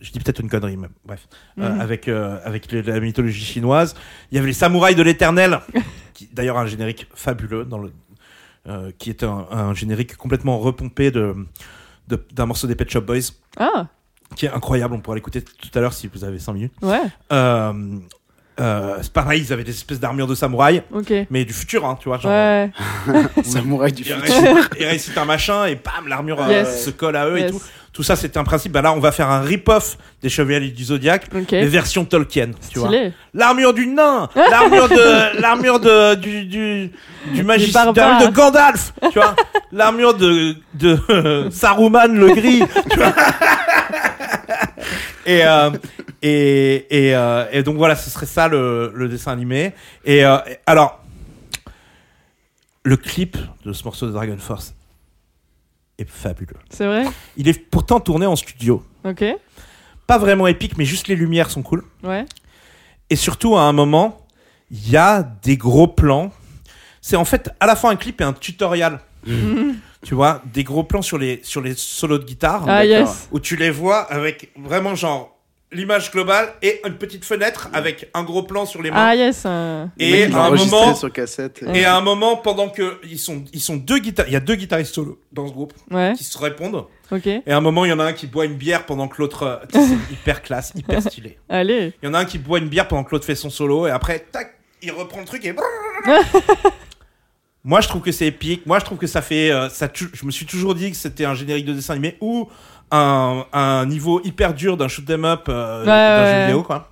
je dis peut-être une connerie, mais bref, avec la mythologie chinoise. Il y avait les samouraïs de l'éternel, qui d'ailleurs un générique fabuleux qui était un générique complètement repompé d'un morceau des Pet Shop Boys, qui est incroyable. On pourra l'écouter tout à l'heure si vous avez 5 minutes. C'est pareil, ils avaient des espèces d'armures de samouraï, mais du futur, tu vois, genre samouraï du futur. Ils récitent un machin et bam, l'armure se colle à eux et tout. Tout ça, c'était un principe. Bah là, on va faire un rip-off des Chevaliers du Zodiaque, mais version Tolkien, tu vois. L'armure du nain, l'armure du magicien, de Gandalf, tu vois, l'armure de Saruman le gris, tu vois. Et donc voilà, ce serait ça le dessin animé. Et alors, le clip de ce morceau de Dragon Force est fabuleux. C'est vrai ? Il est pourtant tourné en studio. Pas vraiment épique, mais juste les lumières sont cool. Et surtout, à un moment, il y a des gros plans. C'est en fait à la fois un clip et un tutoriel. Tu vois, des gros plans sur les solos de guitare, où tu les vois avec vraiment genre l'image globale et une petite fenêtre avec un gros plan sur les mains. Et à un moment sur cassette. Et à un moment pendant que ils sont deux guitares, il y a deux guitaristes solo dans ce groupe qui se répondent. Et à un moment, il y en a un qui boit une bière pendant que l'autre c'est hyper classe, hyper stylé. Il y en a un qui boit une bière pendant que l'autre fait son solo et après tac, il reprend le truc et moi, je trouve que c'est épique. Moi, je trouve que ça fait... je me suis toujours dit que c'était un générique de dessin animé ou un niveau hyper dur d'un shoot 'em up d'un jeu vidéo, quoi.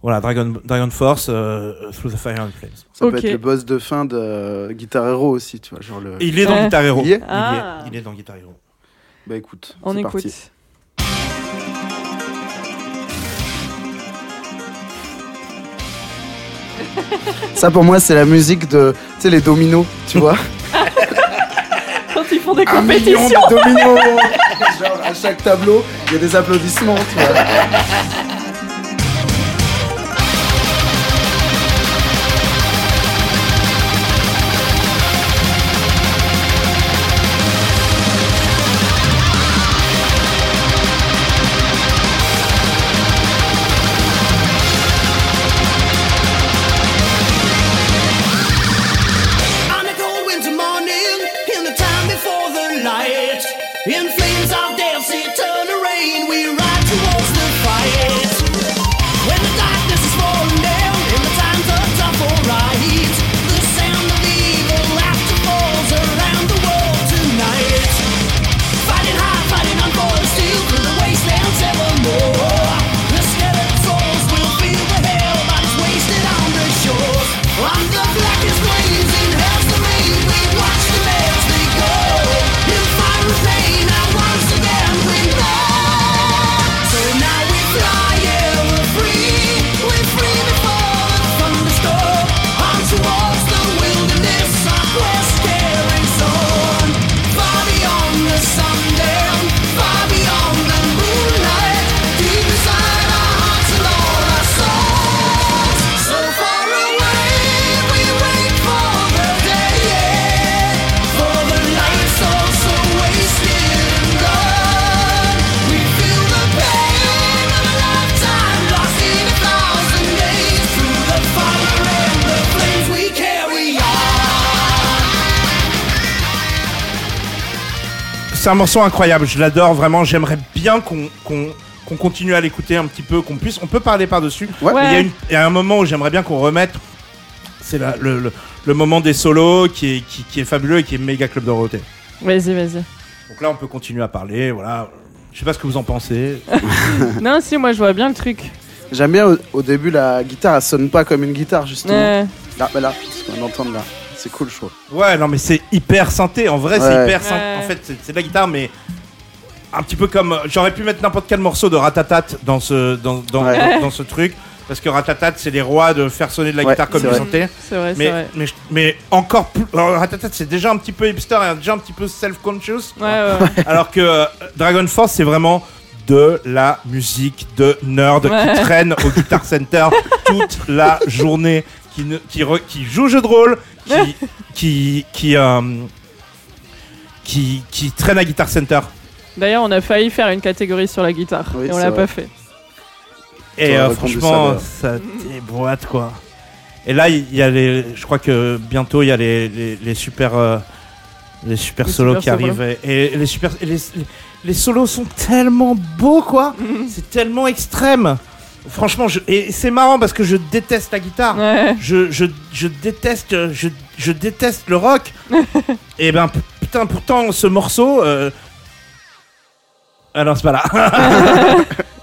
Voilà, Dragon Force, Through the Fire and Flames. Ça peut être le boss de fin de Guitar Hero aussi, tu vois. Genre le... Il est dans Guitar Hero. Il est dans Guitar Hero. Bah écoute, on écoute. Parti. Ça pour moi c'est la musique de, tu sais, les dominos, tu vois. Quand ils font des compétitions. Un million de dominos. Genre à chaque tableau, il y a des applaudissements, tu vois. C'est un morceau incroyable, je l'adore vraiment, j'aimerais bien qu'on continue à l'écouter un petit peu, on peut parler par-dessus. Il y a un moment où j'aimerais bien qu'on remette, c'est le moment des solos qui est fabuleux et qui est méga Club Dorothée. Vas-y. Donc là on peut continuer à parler, voilà, je sais pas ce que vous en pensez. Non si, moi je vois bien le truc. J'aime bien au début la guitare, elle sonne pas comme une guitare justement. Là, ce qu'on entend là. C'est cool, je trouve. Ouais, non, mais c'est hyper synthé. En vrai, c'est hyper synthé. En fait, c'est de la guitare, mais un petit peu comme... J'aurais pu mettre n'importe quel morceau de Ratatat dans ce truc. Parce que Ratatat, c'est les rois de faire sonner de la guitare comme du synthé. C'est vrai, c'est vrai. Mais encore plus... Alors, Ratatat, c'est déjà un petit peu hipster et déjà un petit peu self-conscious. Ouais. Alors que Dragon Force, c'est vraiment... de la musique de nerd qui traîne au Guitar Center toute la journée, qui joue jeu de rôle, qui traîne à Guitar Center. D'ailleurs, on a failli faire une catégorie sur la guitare et on l'a pas fait. Et franchement, ça déboîte quoi. Et là, il y a je crois que bientôt il y a les super les solos qui arrivent et les super les solos sont tellement beaux, quoi. C'est tellement extrême. Franchement, et c'est marrant parce que je déteste la guitare. Je déteste le rock. Et ben, putain, pourtant, ce morceau... Ah non, c'est pas là.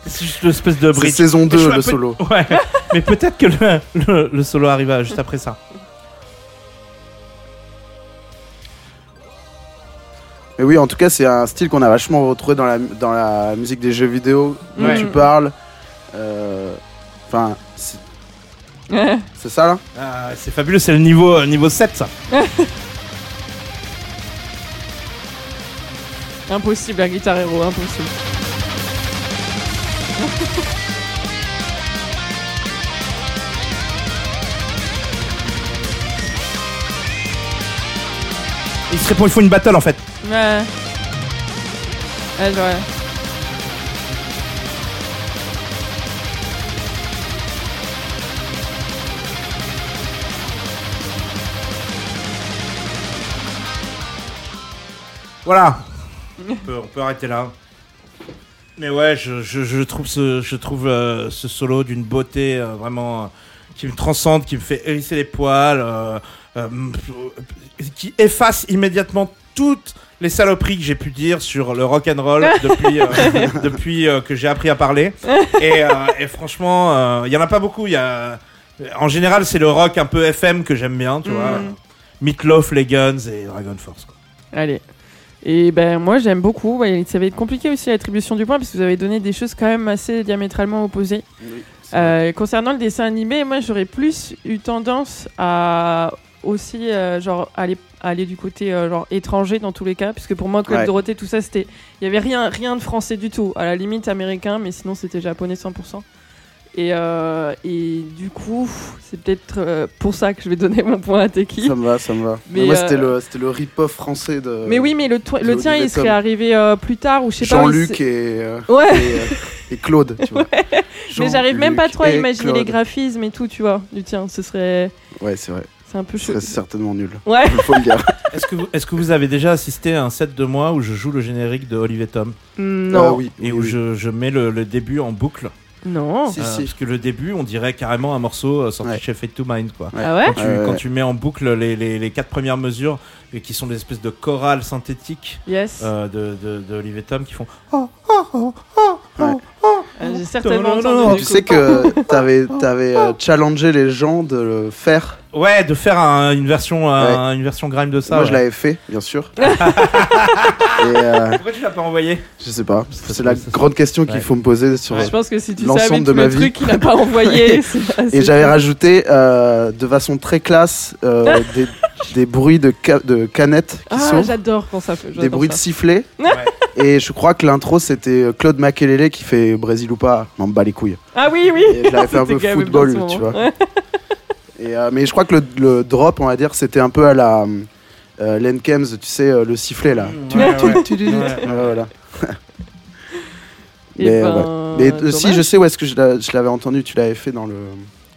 C'est juste une espèce de bridge. C'est saison 2, le solo. Ouais. Mais peut-être que le solo arrive juste après ça. Et oui, en tout cas, c'est un style qu'on a vachement retrouvé dans la musique des jeux vidéo dont tu parles. Enfin, c'est ça là. C'est fabuleux, c'est le niveau 7 ça. Impossible à Guitar Hero, impossible. Il serait pour une fois une battle en fait. Ouais. Elle, ouais. Voilà. On peut arrêter là. Mais ouais, je trouve ce solo d'une beauté vraiment qui me transcende, qui me fait hérisser les poils, qui efface immédiatement toutes les saloperies que j'ai pu dire sur le rock'n'roll depuis que j'ai appris à parler. Et franchement, il y en a pas beaucoup. En général, c'est le rock un peu FM que j'aime bien, tu vois. Meatloaf, les Guns et Dragon Force, quoi. Allez. Et ben moi j'aime beaucoup. Ça va être compliqué aussi l'attribution du point parce que vous avez donné des choses quand même assez diamétralement opposées. Oui, concernant le dessin animé, moi j'aurais plus eu tendance à aussi genre aller du côté genre étranger dans tous les cas, puisque pour moi Club Dorothée tout ça c'était, il y avait rien de français du tout, à la limite américain, mais sinon c'était japonais 100%. Et du coup, c'est peut-être pour ça que je vais donner mon point à Teki. Ça me va. Mais moi, c'était le rip-off français de. Mais oui, mais le tien, il serait arrivé plus tard ou je sais pas. Jean-Luc et Claude, tu vois. Ouais. Mais j'arrive même pas trop à imaginer Claude. Les graphismes et tout, tu vois, du tien. Ce serait. Ouais, c'est vrai. C'est un peu chaud. C'est certainement nul. Ouais. Il faut le dire. Est-ce que vous avez déjà assisté à un set de moi où je joue le générique de Olivier Tom ? Non. Ah, oui. Et où je mets le début en boucle. Non, si. Parce que le début, on dirait carrément un morceau sorti chez Fate to Mind, quoi. Ouais. Ah ouais. Quand tu mets en boucle les quatre premières mesures, qui sont des espèces de chorales synthétiques de Olivier Tom, qui font. Oh oh oh oh oh. J'ai certainement entendu. Tu sais que t'avais challengé les gens de le faire. Ouais, de faire une version grime de ça. Moi, je l'avais fait, bien sûr. Pourquoi tu l'as pas envoyé ? Je sais pas. C'est la grande question qu'il faut me poser sur l'ensemble de ma vie. Je pense que si tu savais tout le truc qu'il n'a pas envoyé. Et j'avais rajouté de façon très classe des bruits de canettes qui sont. Ah, j'adore quand ça fait. Des bruits de sifflets. Et je crois que l'intro c'était Claude Makelele qui fait Brésil ou pas, m'en bats les couilles. Ah oui. Et je l'avais fait un peu football, tu vois. Et mais je crois que le drop, on va dire, c'était un peu à la Len Kems, tu sais, le sifflet là. Voilà. Mais aussi, je sais où est-ce que je l'avais entendu, tu l'avais fait dans le.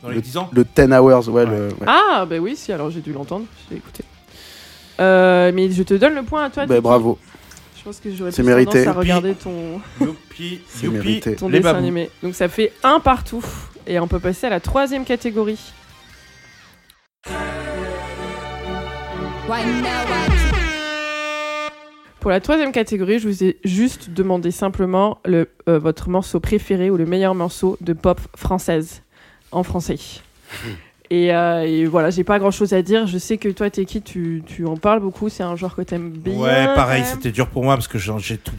Dans les 10 ans ? Le 10 Hours, ouais. Ah, bah oui, si, alors j'ai dû l'entendre, je l'ai écouté. Mais je te donne le point à toi. Bah bravo. Je pense que j'aurais plus tendance à regarder ton dessin animé. Donc ça fait un partout. Et on peut passer à la troisième catégorie. Pour la troisième catégorie, je vous ai juste demandé simplement votre morceau préféré ou le meilleur morceau de pop française en français. Et voilà, j'ai pas grand chose à dire. Je sais que toi, Teki, tu en parles beaucoup. C'est un genre que t'aimes bien. Ouais, pareil, c'était dur pour moi parce que j'ai tout.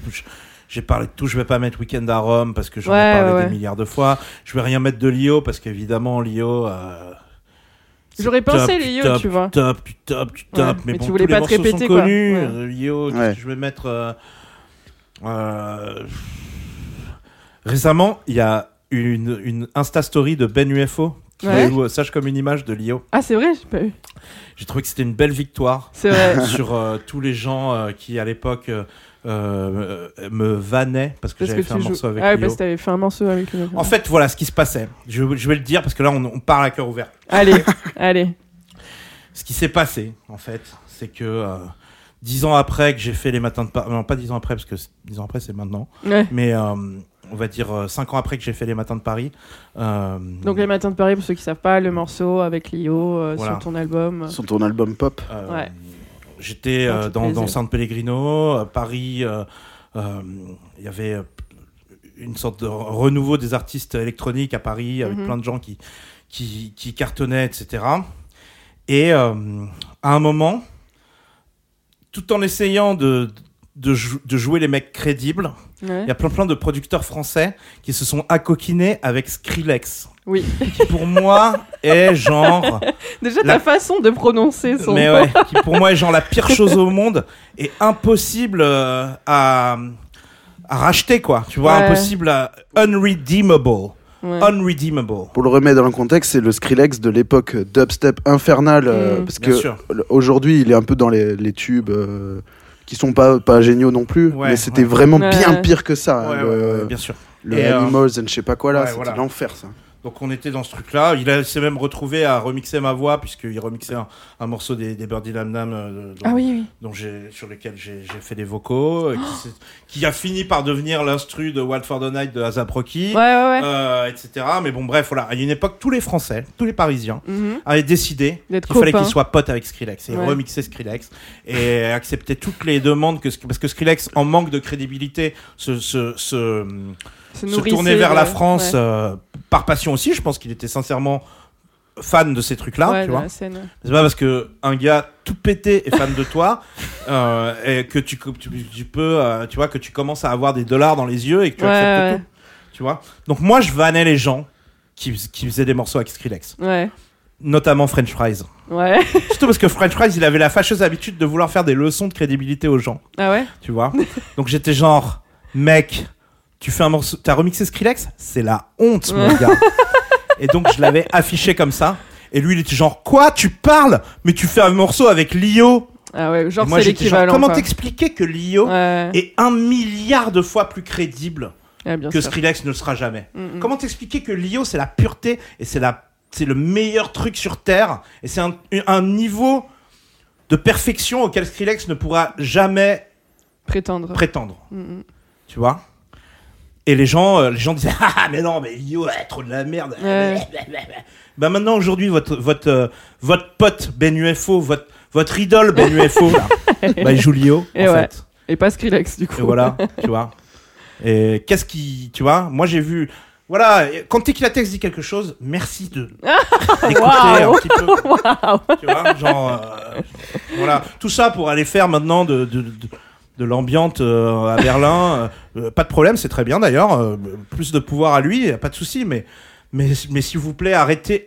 J'ai parlé de tout, je vais pas mettre Weekend à Rome parce que j'en ai parlé des milliards de fois. Je vais rien mettre de Lio parce qu'évidemment, Lio. J'aurais pensé Lio, tu vois. Top. Mais bon, tu voulais pas te répéter quoi. Lio, je vais mettre. Récemment, il y a une Insta Story de Ben UFO. Où Sage comme une image de Lio. Ah, c'est vrai, j'ai pas eu. J'ai trouvé que c'était une belle victoire sur tous les gens qui, à l'époque, me vannaient parce que j'avais fait un morceau avec Lio. Ah, parce que t'avais fait un morceau avec Lio. En fait, voilà ce qui se passait. Je vais le dire parce que là, on parle à cœur ouvert. Allez. Ce qui s'est passé, en fait, c'est que 10 ans après que j'ai fait les matins de Paris. Non, pas 10 ans après, parce que 10 ans après, c'est maintenant. Ouais. Mais. On va dire 5 ans après que j'ai fait les Matins de Paris. Donc les Matins de Paris, pour ceux qui savent pas, le morceau avec Lio sur ton album. Sur ton album pop. J'étais dans San Pellegrino, Paris. Il y avait une sorte de renouveau des artistes électroniques à Paris, avec plein de gens qui cartonnaient, etc. Et à un moment, tout en essayant de jouer les mecs crédibles. Il y a plein de producteurs français qui se sont accoquinés avec Skrillex. Oui. Qui pour moi est genre... Déjà ta façon de prononcer son nom. Mais ouais, qui pour moi est genre la pire chose au monde et impossible à racheter, quoi. Tu vois, impossible à... Unredeemable. Ouais. Unredeemable. Pour le remettre dans le contexte, c'est le Skrillex de l'époque dubstep infernal, parce que aujourd'hui il est un peu dans les tubs qui sont pas géniaux non plus, mais c'était vraiment bien pire que ça. Bien sûr. Le Animals and je sais pas quoi là, c'était l'enfer ça. Donc on était dans ce truc-là. Il s'est même retrouvé à remixer ma voix, puisqu'il remixait un morceau des Birdie Dam Dam, sur lequel j'ai fait des vocaux, qui a fini par devenir l'instru de Wild for the Night de ASAP Rocky, etc. Mais bon, bref, voilà. À une époque, tous les Français, tous les Parisiens avaient décidé qu'il fallait qu'ils soient potes avec Skrillex et remixer Skrillex et accepter toutes les demandes parce que Skrillex, en manque de crédibilité, se tourner vers la France par passion aussi. Je pense qu'il était sincèrement fan de ces trucs-là, tu vois. C'est pas parce que un gars tout pété est fan de toi et que tu peux, tu vois, que tu commences à avoir des dollars dans les yeux et que tu acceptes tout, tu vois. Donc moi, je vannais les gens qui faisaient des morceaux avec Skrillex. Ouais. Notamment French Fries. Ouais. Surtout parce que French Fries, il avait la fâcheuse habitude de vouloir faire des leçons de crédibilité aux gens. Ah ouais. Tu vois. Donc j'étais genre, mec. Tu fais un morceau, t'as remixé Skrillex, c'est la honte, mon gars. Et donc je l'avais affiché comme ça. Et lui, il était genre quoi, tu parles, mais tu fais un morceau avec Lio. Ah ouais, genre moi, c'est l'équivalent. Genre, comment t'expliquer que Lio est 1 milliard de fois plus crédible que Skrillex ne le sera jamais. Comment t'expliquer que Lio, c'est la pureté et c'est le meilleur truc sur terre et c'est un niveau de perfection auquel Skrillex ne pourra jamais prétendre. Tu vois? Et les gens disaient « Ah, mais non, mais yo, trop de la merde. Ouais. » Bah maintenant, aujourd'hui, votre pote Ben UFO, votre idole Ben UFO, là, bah, il joue Lio, en fait. Et pas Skrillex, du coup. Et voilà, tu vois. Et qu'est-ce qui... Tu vois, moi, j'ai vu... Voilà, quand Teki Latex dit quelque chose, merci de l'écouter un petit peu. Wow. Tu vois, genre... voilà, tout ça pour aller faire maintenant de l'ambiance à Berlin, pas de problème, c'est très bien d'ailleurs, plus de pouvoir à lui, pas de souci, mais s'il vous plaît, arrêtez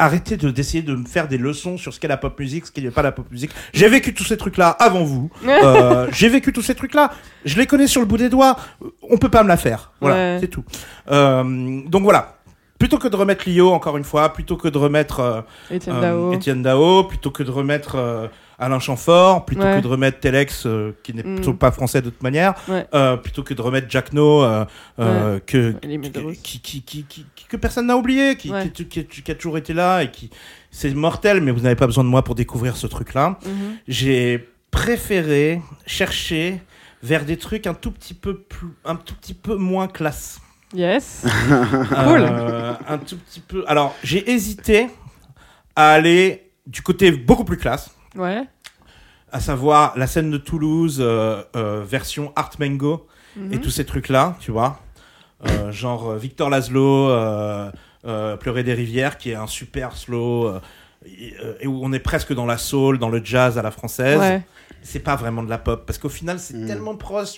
d'essayer de me faire des leçons sur ce qu'est la pop musique, ce qu'est pas la pop musique. J'ai vécu tous ces trucs-là avant vous, je les connais sur le bout des doigts, on peut pas me la faire, voilà, c'est tout. Donc voilà. Plutôt que de remettre Lio, encore une fois, plutôt que de remettre Étienne Dao, plutôt que de remettre Alain Chamfort, plutôt que de remettre Telex, qui n'est pas français de toute manière, plutôt que de remettre Jacquenot, que personne n'a oublié, qui a toujours été là, et qui c'est mortel, mais vous n'avez pas besoin de moi pour découvrir ce truc-là. J'ai préféré chercher vers des trucs un tout petit peu moins classe. Yes. Cool. Un tout petit peu. Alors, j'ai hésité à aller du côté beaucoup plus classe. Ouais. À savoir la scène de Toulouse, version Art Mango et tous ces trucs-là, tu vois. Genre Victor Laszlo, Pleurer des rivières, qui est un super slow, et où on est presque dans la soul, dans le jazz à la française. Ouais. C'est pas vraiment de la pop parce qu'au final c'est tellement proche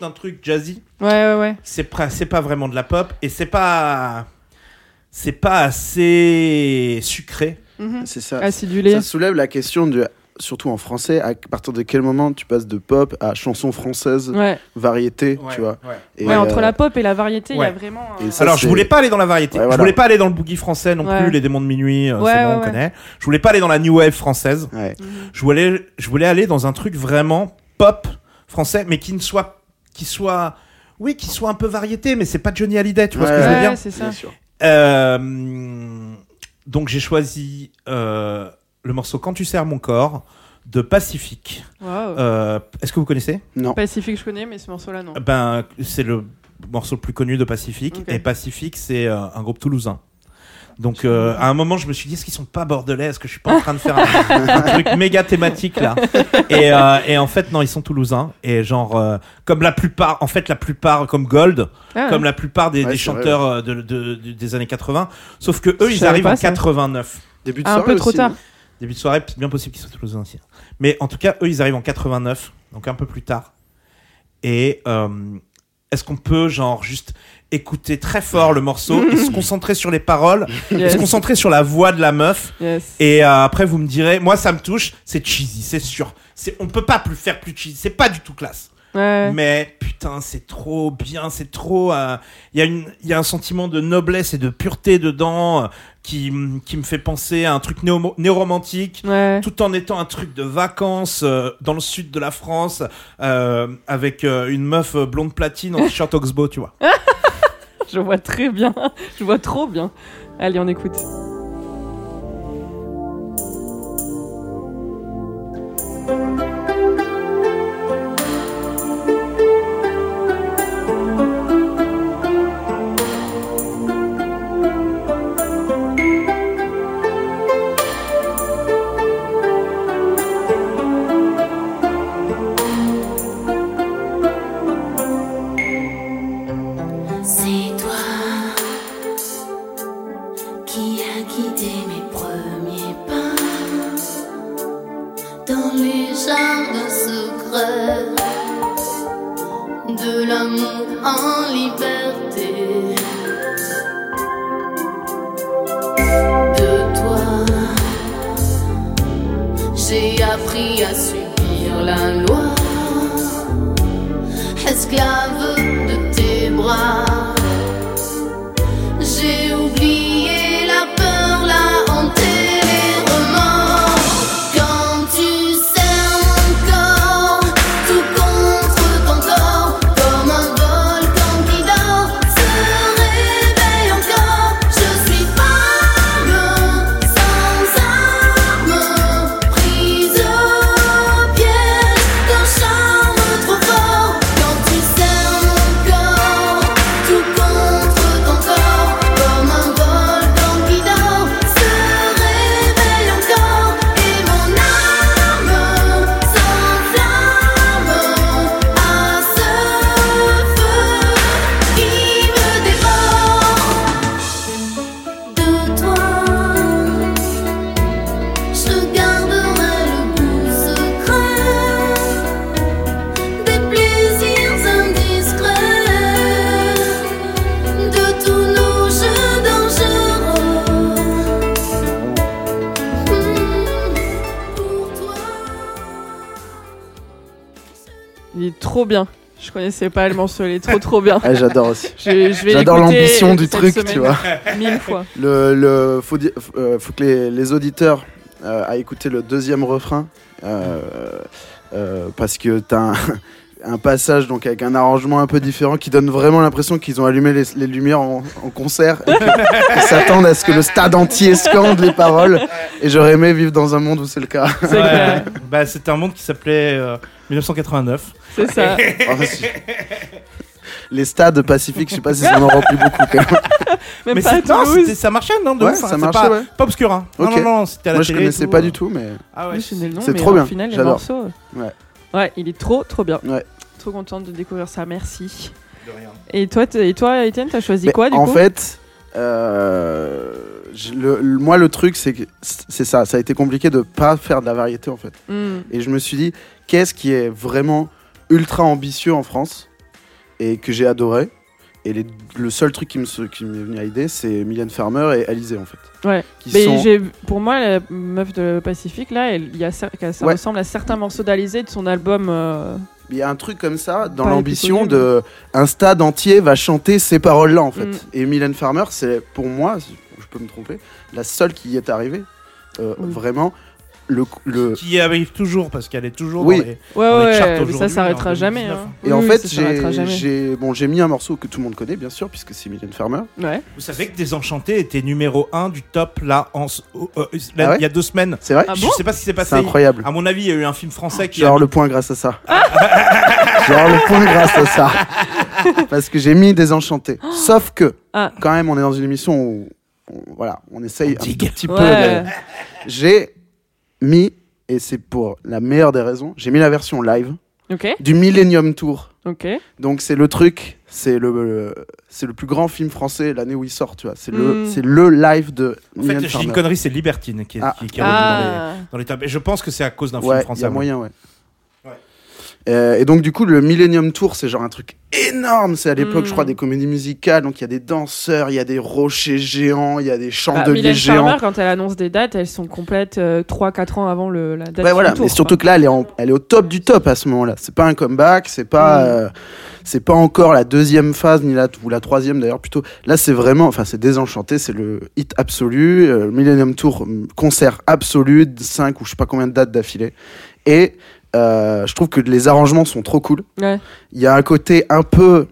d'un truc jazzy. Ouais. C'est pas vraiment de la pop et c'est pas assez sucré. C'est ça. Acidulé. Ça soulève la question de, surtout en français, à partir de quel moment tu passes de pop à chanson française, variété, tu vois. Et entre la pop et la variété, il y a vraiment. Ça, alors je voulais pas aller dans la variété. Je voulais pas aller dans le boogie français non plus, les démons de minuit, c'est bon, on connaît. Je voulais pas aller dans la new wave française. Je voulais aller dans un truc vraiment pop français, mais qui soit un peu variété, mais c'est pas Johnny Hallyday, tu vois ce que je veux dire. Ouais, c'est ça. Bien sûr. Donc j'ai choisi. Le morceau Quand tu serres mon corps de Pacifique. Wow. Est-ce que vous connaissez ? Non. Pacifique, je connais, mais ce morceau-là, non. Ben, c'est le morceau le plus connu de Pacifique. Okay. Et Pacifique, c'est un groupe toulousain. Donc, à un moment, je me suis dit, est-ce qu'ils sont pas bordelais ? Est-ce que je suis pas en train de faire un truc méga thématique, là ? Et en fait, non, ils sont toulousains. Et genre, comme la plupart, comme Gold, comme la plupart des chanteurs des années 80. Sauf que eux, ils arrivent en 89. Début de soirée un peu trop tard. Début de soirée, c'est bien possible qu'ils soient toulousains aussi. Mais en tout cas, eux, ils arrivent en 89, donc un peu plus tard. Et est-ce qu'on peut, genre, juste écouter très fort le morceau et se concentrer sur les paroles, et se concentrer sur la voix de la meuf. Yes. Et après, vous me direz, moi, ça me touche, c'est cheesy, c'est sûr. On peut pas plus faire plus cheesy, c'est pas du tout classe. Ouais. Mais putain, c'est trop bien, c'est trop. Il y a un sentiment de noblesse et de pureté dedans qui me fait penser à un truc néo-romantique, ouais. Tout en étant un truc de vacances dans le sud de la France avec une meuf blonde platine en t-shirt Oxbow, tu vois. Je vois très bien, je vois trop bien. Allez, on écoute. Bien, je connaissais pas le morceau, il est trop bien. Ah, j'adore aussi. J'adore l'ambition du truc, semaine, tu vois. 1000 fois. Faut que les auditeurs aient écouté le deuxième refrain parce que t'as un passage donc avec un arrangement un peu différent qui donne vraiment l'impression qu'ils ont allumé les lumières en concert et qu'ils s'attendent à ce que le stade entier scande les paroles. Et j'aurais aimé vivre dans un monde où c'est le cas. C'est ouais. Bah, c'était un monde qui s'appelait 1989. C'est ça. Les stades Pacifique, je sais pas si ça en remplit beaucoup quand même. Mais pas c'était, ça marchait, non de ouais, ouf, ça hein, marchait, ouais. Pas obscur, hein. Okay. Non, c'était à la télé. Moi je connaissais pas du tout, mais. Ah ouais. C'est trop bien. Au final, les morceaux. Ouais. Ouais, il est trop bien. Ouais. Trop contente de découvrir ça, merci. De rien. Et toi, Étienne, t'as choisi mais quoi du coup ? En fait, moi le truc c'est que c'est ça. Ça a été compliqué de pas faire de la variété en fait. Mm. Et je me suis dit, qu'est-ce qui est vraiment ultra ambitieux en France et que j'ai adoré, et le seul truc qui m'est venu à l'idée c'est Mylène Farmer et Alizé en fait. Ouais. Mais pour moi la meuf de Pacifique là, ça ressemble à certains morceaux d'Alizé de son album. Il y a un truc comme ça dans l'ambition de un stade entier va chanter ces paroles là en fait. Et Mylène Farmer c'est pour moi, je peux me tromper, la seule qui y est arrivée vraiment. Qui arrive toujours parce qu'elle est toujours dans les charts aujourd'hui. Ça s'arrêtera jamais. Hein. Et en fait, j'ai mis un morceau que tout le monde connaît, bien sûr, puisque c'est Mylène Farmer. Ouais. Vous savez que Désenchanté était numéro 1 du top là il y a 2 semaines. C'est vrai. Je sais pas ce qui s'est passé. C'est incroyable. À mon avis, il y a eu un film français qui. Genre le point grâce à ça. Genre le point grâce à ça. Parce que j'ai mis Désenchanté. Sauf que quand même, on est dans une émission où on essaye un petit peu. J'ai mis, et c'est pour la meilleure des raisons, j'ai mis la version live du Millennium Tour. Okay. Donc c'est le truc, c'est le plus grand film français l'année où il sort, tu vois. C'est le live de. En fait, j'ai une connerie, c'est Libertine qui est revenue dans les tables. Et je pense que c'est à cause d'un film français. Il y a moyen, ouais. Et donc du coup le Millennium Tour, c'est genre un truc énorme, c'est à l'époque je crois des comédies musicales, donc il y a des danseurs, il y a des rochers géants, il y a des chandeliers géants. Mylène Farmer, quand elle annonce des dates, elles sont complètes 3-4 ans avant la date du tour. Mais surtout que là elle est au top du top à ce moment-là, c'est pas un comeback, c'est pas encore la deuxième phase ni la troisième d'ailleurs plutôt. Là c'est vraiment, enfin c'est Désenchanté, c'est le hit absolu, Millennium Tour, concert absolu, 5 ou je sais pas combien de dates d'affilée. Et je trouve que les arrangements sont trop cool. Ouais. Il y a un côté un peu,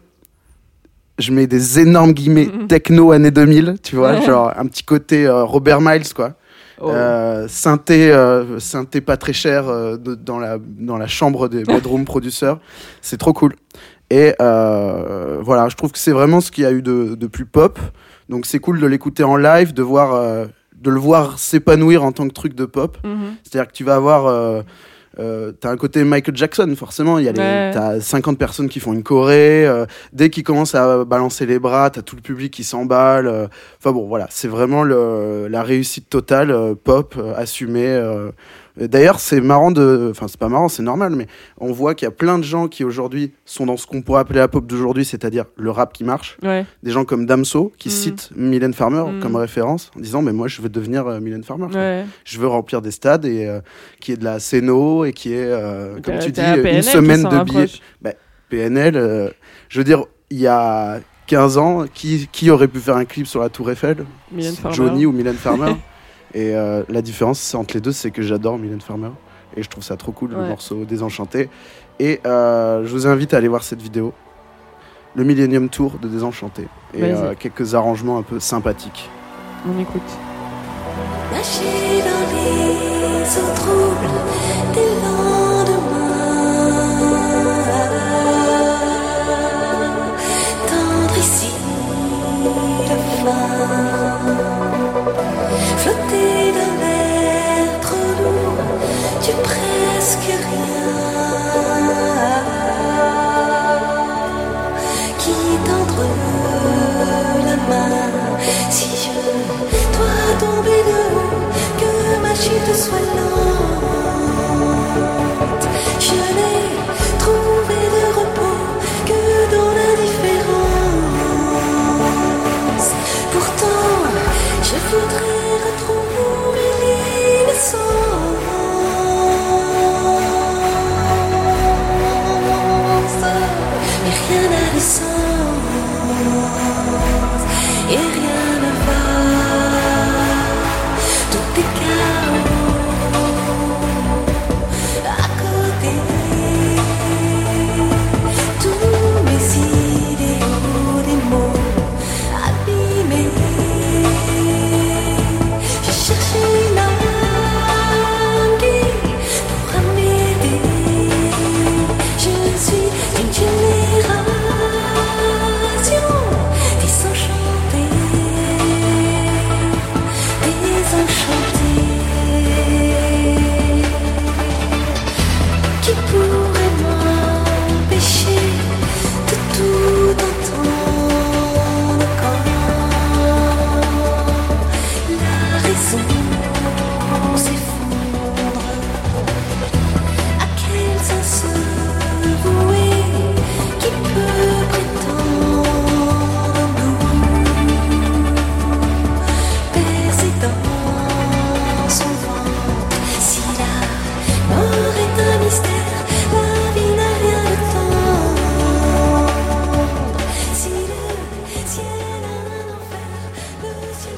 je mets des énormes guillemets, techno années 2000, tu vois, genre un petit côté Robert Miles, quoi. Oh. Synthé pas très cher dans la chambre des bedroom producers. C'est trop cool. Et voilà, je trouve que c'est vraiment ce qu'il y a eu de plus pop. Donc c'est cool de l'écouter en live, de le voir s'épanouir en tant que truc de pop. Mm-hmm. C'est-à-dire que tu vas avoir... t'as un côté Michael Jackson, forcément. Il y a t'as 50 personnes qui font une choré. Dès qu'ils commencent à balancer les bras, t'as tout le public qui s'emballe. Enfin bon, voilà, c'est vraiment la réussite totale pop assumée. D'ailleurs, c'est marrant enfin c'est pas marrant, c'est normal, mais on voit qu'il y a plein de gens qui aujourd'hui sont dans ce qu'on pourrait appeler la pop d'aujourd'hui, c'est-à-dire le rap qui marche. Ouais. Des gens comme Damso qui citent Mylène Farmer comme référence en disant mais moi je veux devenir Mylène Farmer. Ouais. Je veux remplir des stades et qui est de la scéno et qui est comme tu dis PNL, une semaine de billets. Bah, PNL, je veux dire il y a 15 ans qui aurait pu faire un clip sur la Tour Eiffel, Johnny ou Mylène Farmer. Et la différence entre les deux, c'est que j'adore Mylène Farmer. Et je trouve ça trop cool, le morceau Désenchanté. Et je vous invite à aller voir cette vidéo. Le Millennium Tour de Désenchanté. Et quelques arrangements un peu sympathiques. On écoute. Lâché dans les eaux troubles des lendemains, tendre ici la fin. Flotter dans l'air trop lourd, tu presque rien qui tendre la main. Si je dois tomber de haut, que ma chute soit lente, je n'ai trouvé de repos que dans l'indifférence. Pourtant, je voudrais retrouver les naissances, mais rien n'a de sens, et rien ne va, tout est chaos, à côté, tous mes idéaux, des mots abîmés.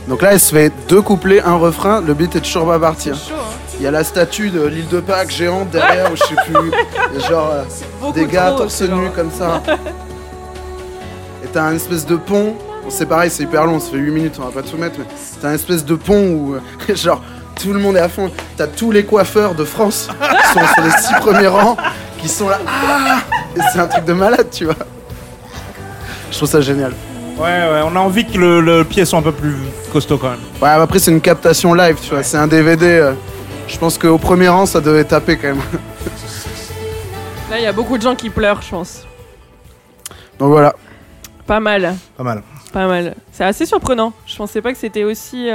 Donc là, elle se fait deux couplets, un refrain, le beat est toujours à partir. Chaud, hein. Il y a la statue de l'île de Pâques géante derrière, ou je sais plus, genre des gars torse nu comme ça. Et t'as un espèce de pont, c'est pareil, c'est hyper long, ça fait 8 minutes, on va pas tout mettre, mais t'as un espèce de pont où genre tout le monde est à fond. T'as tous les coiffeurs de France qui sont sur les 6 premiers rangs, qui sont là, et c'est un truc de malade, tu vois. Je trouve ça génial. Ouais, on a envie que le pièce soit un peu plus costaud quand même. Ouais, après c'est une captation live, tu vois, c'est un DVD. Je pense qu'au premier rang, ça devait taper quand même. Là, il y a beaucoup de gens qui pleurent, je pense. Donc voilà. Pas mal. C'est assez surprenant. Je pensais pas que c'était aussi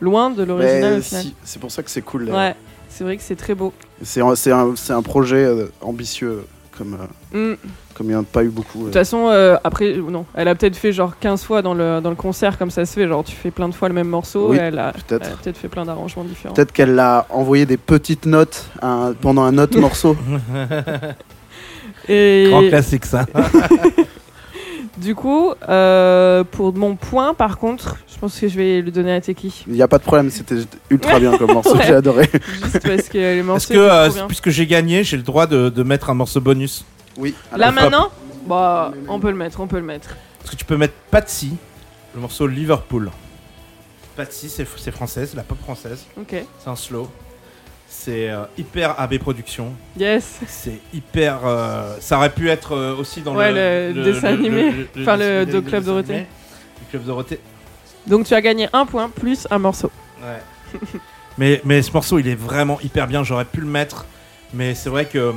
loin de l'original au final. Si, c'est pour ça que c'est cool. Là. Ouais. C'est vrai que c'est très beau. C'est un projet ambitieux comme il n'y en a pas eu beaucoup. De toute façon, après, non, elle a peut-être fait genre 15 fois dans le concert, comme ça se fait, genre tu fais plein de fois le même morceau, oui, elle a peut-être fait plein d'arrangements différents. Peut-être qu'elle a envoyé des petites notes pendant un autre morceau. Et... Grand classique ça. Du coup, pour mon point, par contre, je pense que je vais le donner à Teki. Il n'y a pas de problème, c'était ultra bien comme morceau, ouais. J'ai adoré. Juste parce que les morceaux. Est-ce que, puisque j'ai gagné, j'ai le droit de mettre un morceau bonus? Oui. Là maintenant, bah, on peut le mettre. Est-ce que tu peux mettre Patsy, le morceau Liverpool? Patsy, c'est française, la pop française. Ok. C'est un slow. C'est hyper AB Productions. Yes. C'est hyper. Ça aurait pu être aussi dans le dessin animé. Enfin, le Club Dorothée. Le Club Dorothée. Donc, tu as gagné un point plus un morceau. Ouais. mais ce morceau, il est vraiment hyper bien. J'aurais pu le mettre. Mais c'est vrai que.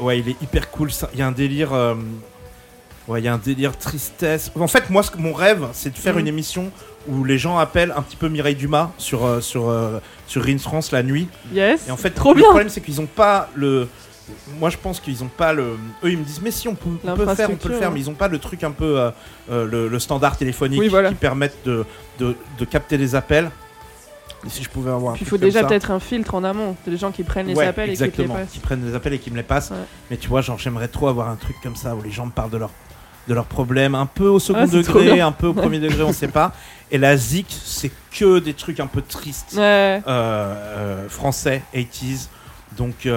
Ouais, il est hyper cool. Il y a un délire. Ouais, il y a un délire tristesse. En fait, moi, mon rêve, c'est de faire une émission où les gens appellent un petit peu Mireille Dumas sur Rins France la nuit. Yes. Et en fait, trop le bien. Problème, c'est qu'ils ont pas le. Moi, je pense qu'ils ont pas le. Eux, ils me disent, mais si on peut le faire, mais ils ont pas le truc un peu le standard téléphonique, oui, voilà, qui permette de capter les appels. Et si je pouvais avoir. Puis il faut déjà peut-être un filtre en amont, des gens qui prennent les appels et qui te les passent. Qui prennent les appels et qui me les passent. Ouais. Mais tu vois, genre, j'aimerais trop avoir un truc comme ça où les gens me parlent de leurs problèmes, un peu au second degré, un peu au premier degré, on sait pas. Et la zik, c'est que des trucs un peu tristes, français, 80s. Donc,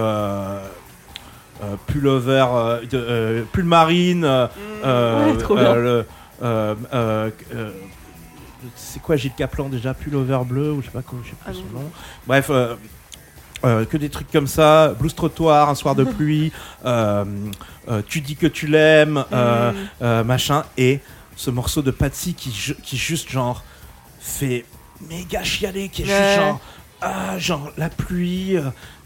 Pullover, Pull Marine, c'est quoi Gilles Caplan déjà, Pullover bleu, ou je sais pas quoi, je sais plus son nom. Bref, que des trucs comme ça, Blues Trottoir, Un soir de pluie, Tu dis que tu l'aimes, machin, et ce morceau de Patsy qui juste genre fait méga chialer, qui est juste genre la pluie,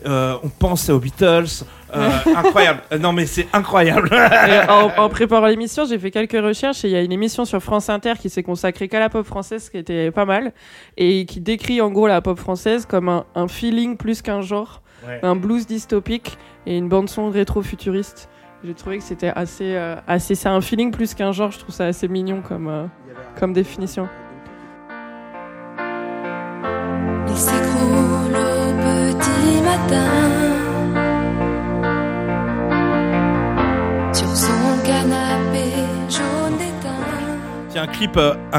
on pense aux Beatles, incroyable. Non mais c'est incroyable. En préparant l'émission, j'ai fait quelques recherches et il y a une émission sur France Inter qui s'est consacrée qu'à la pop française, qui était pas mal, et qui décrit en gros la pop française comme un feeling plus qu'un genre, un blues dystopique et une bande son rétro-futuriste. J'ai trouvé que c'était assez ça, un feeling plus qu'un genre, je trouve ça assez mignon comme définition. Il s'écroule au petit matin sur son canapé jaune d'étain.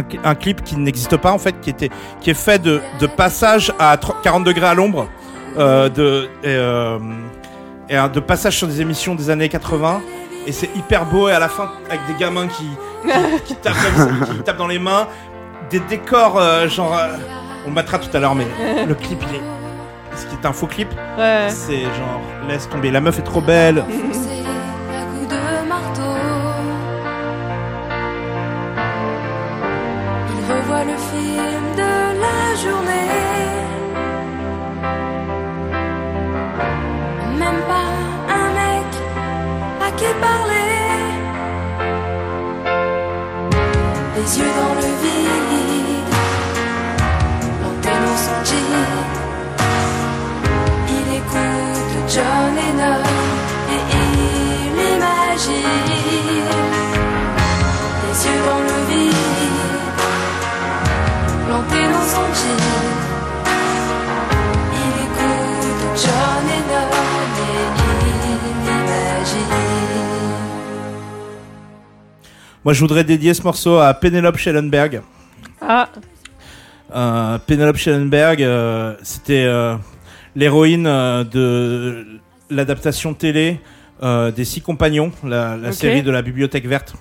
C'est un clip, qui n'existe pas en fait, qui est fait de passage à 40 degrés à l'ombre, et de passage sur des émissions des années 80, et c'est hyper beau, et à la fin avec des gamins qui tapent qui tapent dans les mains, des décors genre on le battra tout à l'heure, mais le clip, il est... ce qui est un faux clip, c'est genre laisse tomber, la meuf est trop belle. Les yeux dans le vide, l'antenne au son jean. Il écoute John Lennon et il imagine. Les yeux dans le vide, l'antenne au son jean. Il écoute John Lennon et il imagine. Moi, je voudrais dédier ce morceau à Pénélope Schellenberg. Pénélope Schellenberg, c'était l'héroïne de l'adaptation télé des Six Compagnons, la série de la Bibliothèque Verte.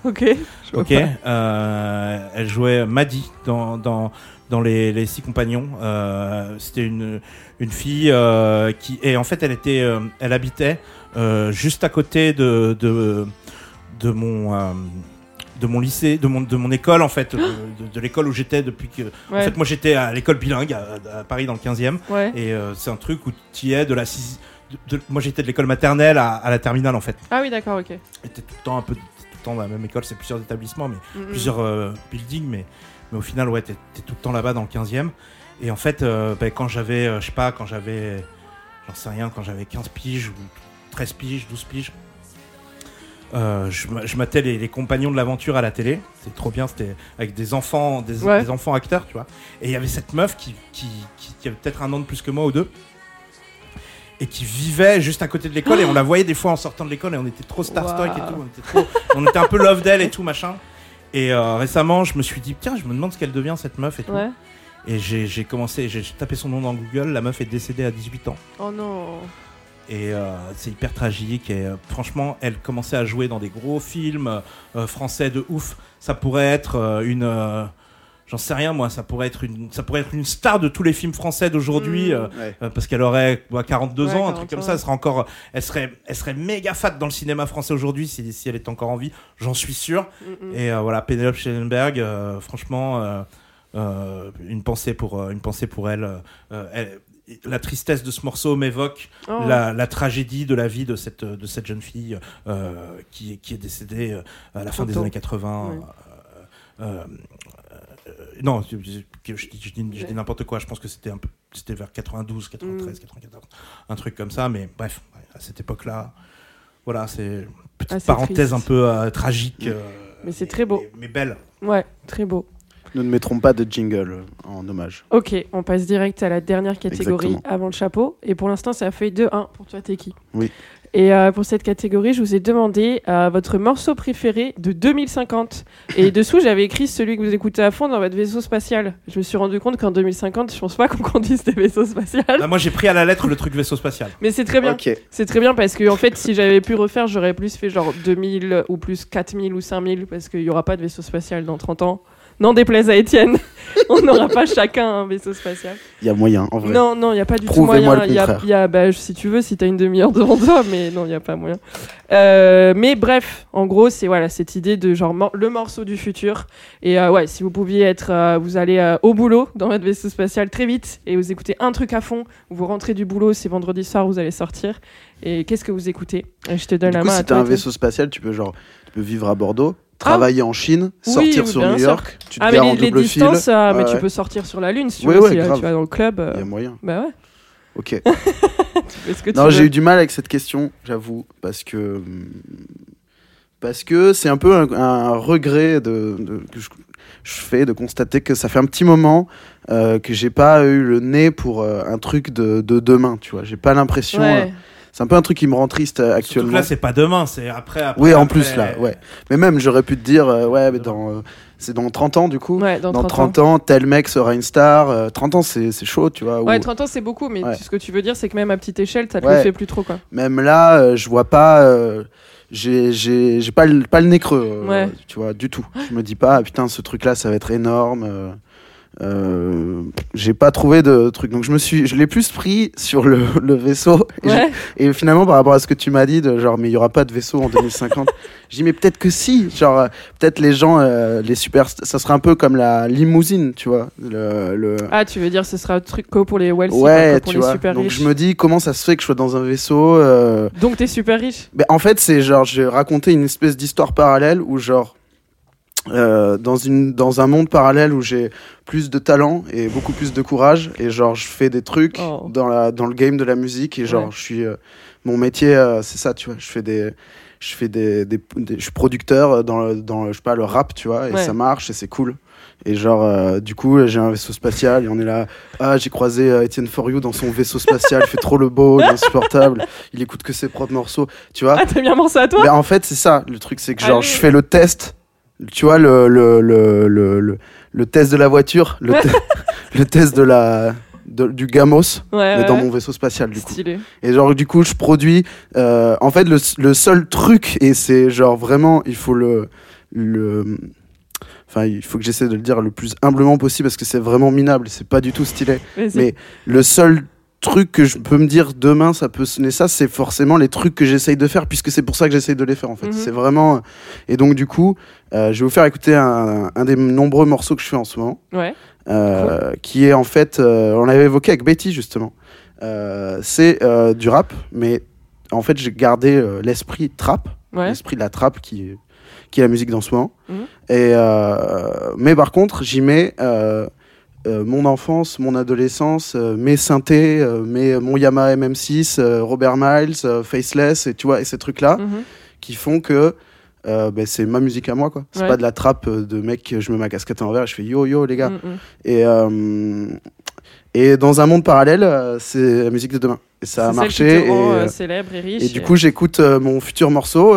Elle jouait Maddy dans les Six Compagnons. C'était une fille qui, et en fait, elle habitait juste à côté de mon lycée, de mon école en fait, de l'école où j'étais depuis que... En fait, moi j'étais à l'école bilingue à Paris dans le 15e, et c'est un truc où tu y es de la... moi j'étais de l'école maternelle à la terminale en fait. Ah oui, d'accord, ok. J'étais tout le temps dans la même école, c'est plusieurs établissements, mais plusieurs buildings, mais au final, t'es tout le temps là-bas dans le 15e. Et en fait, quand j'avais j'en sais rien, quand j'avais 15 piges ou 13 piges, 12 piges. Je matais les Compagnons de l'Aventure à la télé, c'était trop bien, c'était avec des enfants acteurs, tu vois. Et il y avait cette meuf qui avait peut-être un an de plus que moi ou deux, et qui vivait juste à côté de l'école, et on la voyait des fois en sortant de l'école, et on était trop starstruck et tout, on était un peu love d'elle et tout, machin. Et récemment, je me suis dit, tiens, je me demande ce qu'elle devient cette meuf et tout. Ouais. Et j'ai tapé son nom dans Google, la meuf est décédée à 18 ans. Oh non. Et c'est hyper tragique et franchement elle commençait à jouer dans des gros films français de ouf. Ça pourrait être j'en sais rien moi, ça pourrait être une star de tous les films français d'aujourd'hui. Parce qu'elle aurait 42 ans, un truc comme ça, elle serait méga fat dans le cinéma français aujourd'hui si elle est encore en vie, j'en suis sûr. Et voilà, Pénélope Schellenberg, franchement une pensée pour elle, la tristesse de ce morceau m'évoque la tragédie de la vie de cette jeune fille qui est décédée à la fin des années 80. Oui. Non, je dis n'importe quoi. Je pense que c'était vers 92, 93, 94, un truc comme ça. Mais bref, à cette époque-là, voilà, c'est petite parenthèse triste. Un peu tragique. Mais c'est très beau. Mais belle. Ouais, très beau. Nous ne mettrons pas de jingle en hommage. Ok, on passe direct à la dernière catégorie. Exactement. Avant le chapeau. Et pour l'instant, c'est la feuille 2-1 pour toi, Teki. Oui. Et pour cette catégorie, je vous ai demandé votre morceau préféré de 2050. Et dessous, j'avais écrit celui que vous écoutez à fond dans votre vaisseau spatial. Je me suis rendu compte qu'en 2050, je pense pas qu'on conduise des vaisseaux spatiaux. Bah, moi, j'ai pris à la lettre le truc vaisseau spatial. Mais c'est très bien. Okay. C'est très bien parce que, en fait, si j'avais pu refaire, j'aurais plus fait genre 2000 ou plus 4000 ou 5000 parce qu'il y aura pas de vaisseau spatial dans 30 ans. N'en déplaise à Étienne, on n'aura pas chacun un vaisseau spatial. Il y a moyen, en vrai. Non, il n'y a pas du tout moyen. Si tu veux, si tu as une demi-heure devant toi, mais non, il n'y a pas moyen. Mais bref, en gros, c'est cette idée de genre le morceau du futur. Et si vous pouviez être, vous allez au boulot dans votre vaisseau spatial très vite et vous écoutez un truc à fond, vous rentrez du boulot, c'est vendredi soir, vous allez sortir. Et qu'est-ce que vous écoutez ? Et je te donne la main. Si tu as un vaisseau spatial, tu peux vivre à Bordeaux. Travailler en Chine, sortir sur New York, tu te gares en double fil. Mais tu peux sortir sur la Lune si tu veux, si tu vas dans le club. Il y a moyen. Bah ouais. Ok. J'ai eu du mal avec cette question, j'avoue, parce que c'est un peu un regret que je fais de constater que ça fait un petit moment que j'ai pas eu le nez pour un truc de demain, tu vois. J'ai pas l'impression... Ouais. C'est un peu un truc qui me rend triste actuellement. Surtout là, c'est pas demain, c'est après. Oui, en plus, là, ouais. Mais même, j'aurais pu te dire, c'est dans 30 ans, du coup. Ouais, dans 30 ans, tel mec sera une star. 30 ans, c'est chaud, tu vois. Ouais, 30 ans, c'est beaucoup, mais ce que tu veux dire, c'est que même à petite échelle, ça te le fait plus trop, quoi. Même là, je vois pas... j'ai pas le nez creux, tu vois, du tout. Je me dis pas, putain, ce truc-là, ça va être énorme... j'ai pas trouvé de truc, donc je l'ai plus pris sur le vaisseau et finalement par rapport à ce que tu m'as dit de genre mais il y aura pas de vaisseau en 2050, j'ai dit mais peut-être que si, genre peut-être les gens les super, ça sera un peu comme la limousine, tu vois, tu veux dire ce sera un truc pour les wealthy, pour les super riches. Donc je me dis comment ça se fait que je sois dans un vaisseau donc t'es super riche. Mais en fait c'est genre j'ai raconté une espèce d'histoire parallèle où genre dans un monde parallèle où j'ai plus de talent et beaucoup plus de courage et genre je fais des trucs dans le game de la musique et genre je suis mon métier c'est ça, tu vois, je suis producteur dans je sais pas le rap, tu vois, et ça marche et c'est cool. Et genre, du coup, j'ai un vaisseau spatial et on est là. Ah, j'ai croisé Etienne For You dans son vaisseau spatial. Il fait trop le beau, il est insupportable. Il écoute que ses propres morceaux, tu vois. Ah, t'as bien pensé à toi. Mais en fait, c'est ça. Le truc, c'est que genre, je fais le test. Tu vois le test de la voiture, le test de du gamos, mais dans mon vaisseau spatial du Stylé. Coup. Et genre du coup je produis. En fait le seul truc et c'est genre vraiment il faut il faut que j'essaie de le dire le plus humblement possible parce que c'est vraiment minable, c'est pas du tout stylé. Mais le seul truc que je peux me dire demain ça peut sonner ça, c'est forcément les trucs que j'essaye de faire puisque c'est pour ça que j'essaye de les faire en fait. C'est vraiment, et donc du coup je vais vous faire écouter un des nombreux morceaux que je fais en ce moment qui est en fait on l'avait évoqué avec Betty justement, c'est du rap mais en fait j'ai gardé l'esprit trap, l'esprit de la trap qui est la musique dans ce moment et mais par contre j'y mets mon enfance, mon adolescence, mes synthés, mon Yamaha MM6, Robert Miles, Faceless, et tu vois, et ces trucs-là, qui font que c'est ma musique à moi, quoi. C'est pas de la trappe de mec, je mets ma casquette en verre et je fais yo les gars. Et dans un monde parallèle, c'est la musique de demain. Et ça a marché. Célèbre et riche. Et du coup, j'écoute mon futur morceau.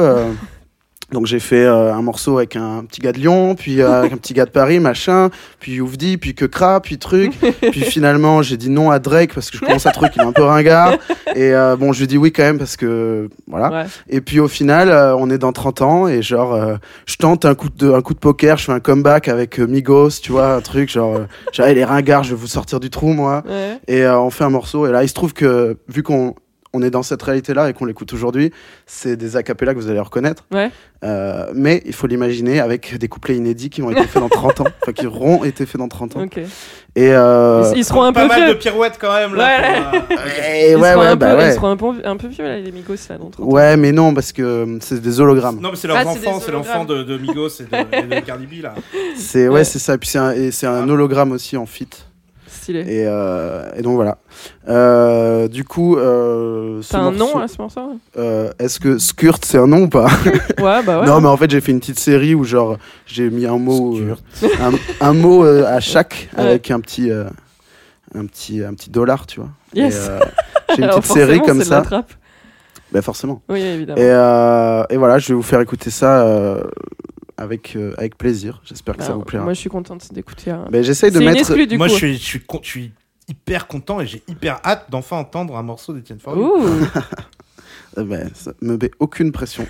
Donc j'ai fait un morceau avec un petit gars de Lyon, puis avec un petit gars de Paris, machin, puis Oufdi, puis Kekra, puis truc, puis finalement j'ai dit non à Drake parce que je commence à truc, il est un peu ringard, et bon je lui dis oui quand même parce que voilà, et puis au final on est dans 30 ans et genre je tente un coup de poker, je fais un comeback avec Migos, tu vois, un truc genre j'avais les ringards, je vais vous sortir du trou moi, et on fait un morceau, et là il se trouve que vu qu'on est dans cette réalité-là et qu'on l'écoute aujourd'hui, c'est des acapellas que vous allez reconnaître. Mais il faut l'imaginer avec des couplets inédits qui ont été faits dans 30 ans. Enfin, qui auront été faits dans 30 ans. Okay. Et ils seront un peu mal de pirouettes quand même. Là, ils seront un peu vieux, là, les Migos, là, dans 30 ans. Ouais, mais non, parce que c'est des hologrammes. Non, mais c'est leurs enfants, c'est l'enfant de Migos et de Cardi B, là. C'est ça. Et puis c'est un hologramme aussi en feat. Stylé. Et donc voilà. Du coup, t'as un nom à ce morceau? Est-ce que Skurt c'est un nom ou pas? Non, mais en fait j'ai fait une petite série où genre j'ai mis un mot, un mot à chaque avec un petit dollar, tu vois. Yes. Et, j'ai une petite série comme ça. Ben forcément. Oui, évidemment. Et voilà, je vais vous faire écouter ça. Avec plaisir, j'espère que ça vous plaira. Moi je suis contente d'écouter. Mais j'essaye de mettre. Exclue, du moi coup. Je suis hyper content et j'ai hyper hâte d'enfin entendre un morceau d'Etienne For You. Ça me met aucune pression.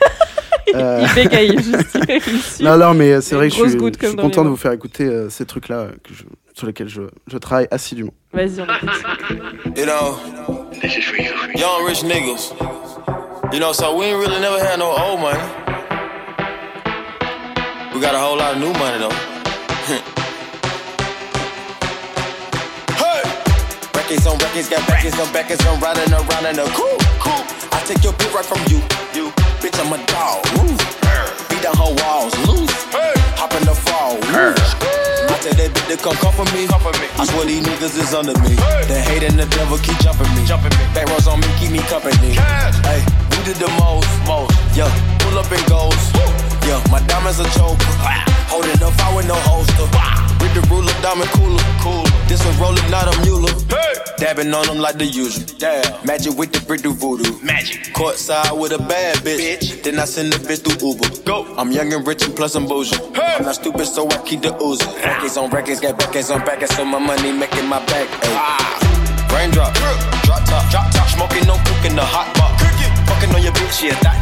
Il bégaye juste. Non mais c'est vrai que je suis content de vous faire écouter ces trucs là sur lesquels je travaille assidûment. Vas-y on écoute. Young rich niggas. So we ain't really never had no old money. We got a whole lot of new money though. Hey! Records on records, got backers on backers. I'm riding around in a coupe. I take your bitch right from you. Bitch, I'm a dog. Woo. Beat down her walls, loose. Hey. Hop in the fall. I tell that bitch to come for me. I swear these niggas is under me. Hey. The hate and the devil keep jumping me. Back rows on me, keep me company. Hey, we did the most. Yeah, pull up and goes. Woo. Yeah, my diamonds a choker. Holding up, I with no holster. With the ruler, diamond cooler. Cool. This a roller, not a mule. Hey. Dabbing on them like the usual. Damn. Magic with the brick do voodoo. Magic. Courtside with a bad bitch. Then I send the bitch through Uber. Go. I'm young and rich and plus I'm bougie. Hey. I'm not stupid, so I keep the oozy. Records on records, got backers on backers, so my money making my back. Raindrop, drop top, smoking, no cooking the hot pot. Fucking on your bitch, yeah, dot.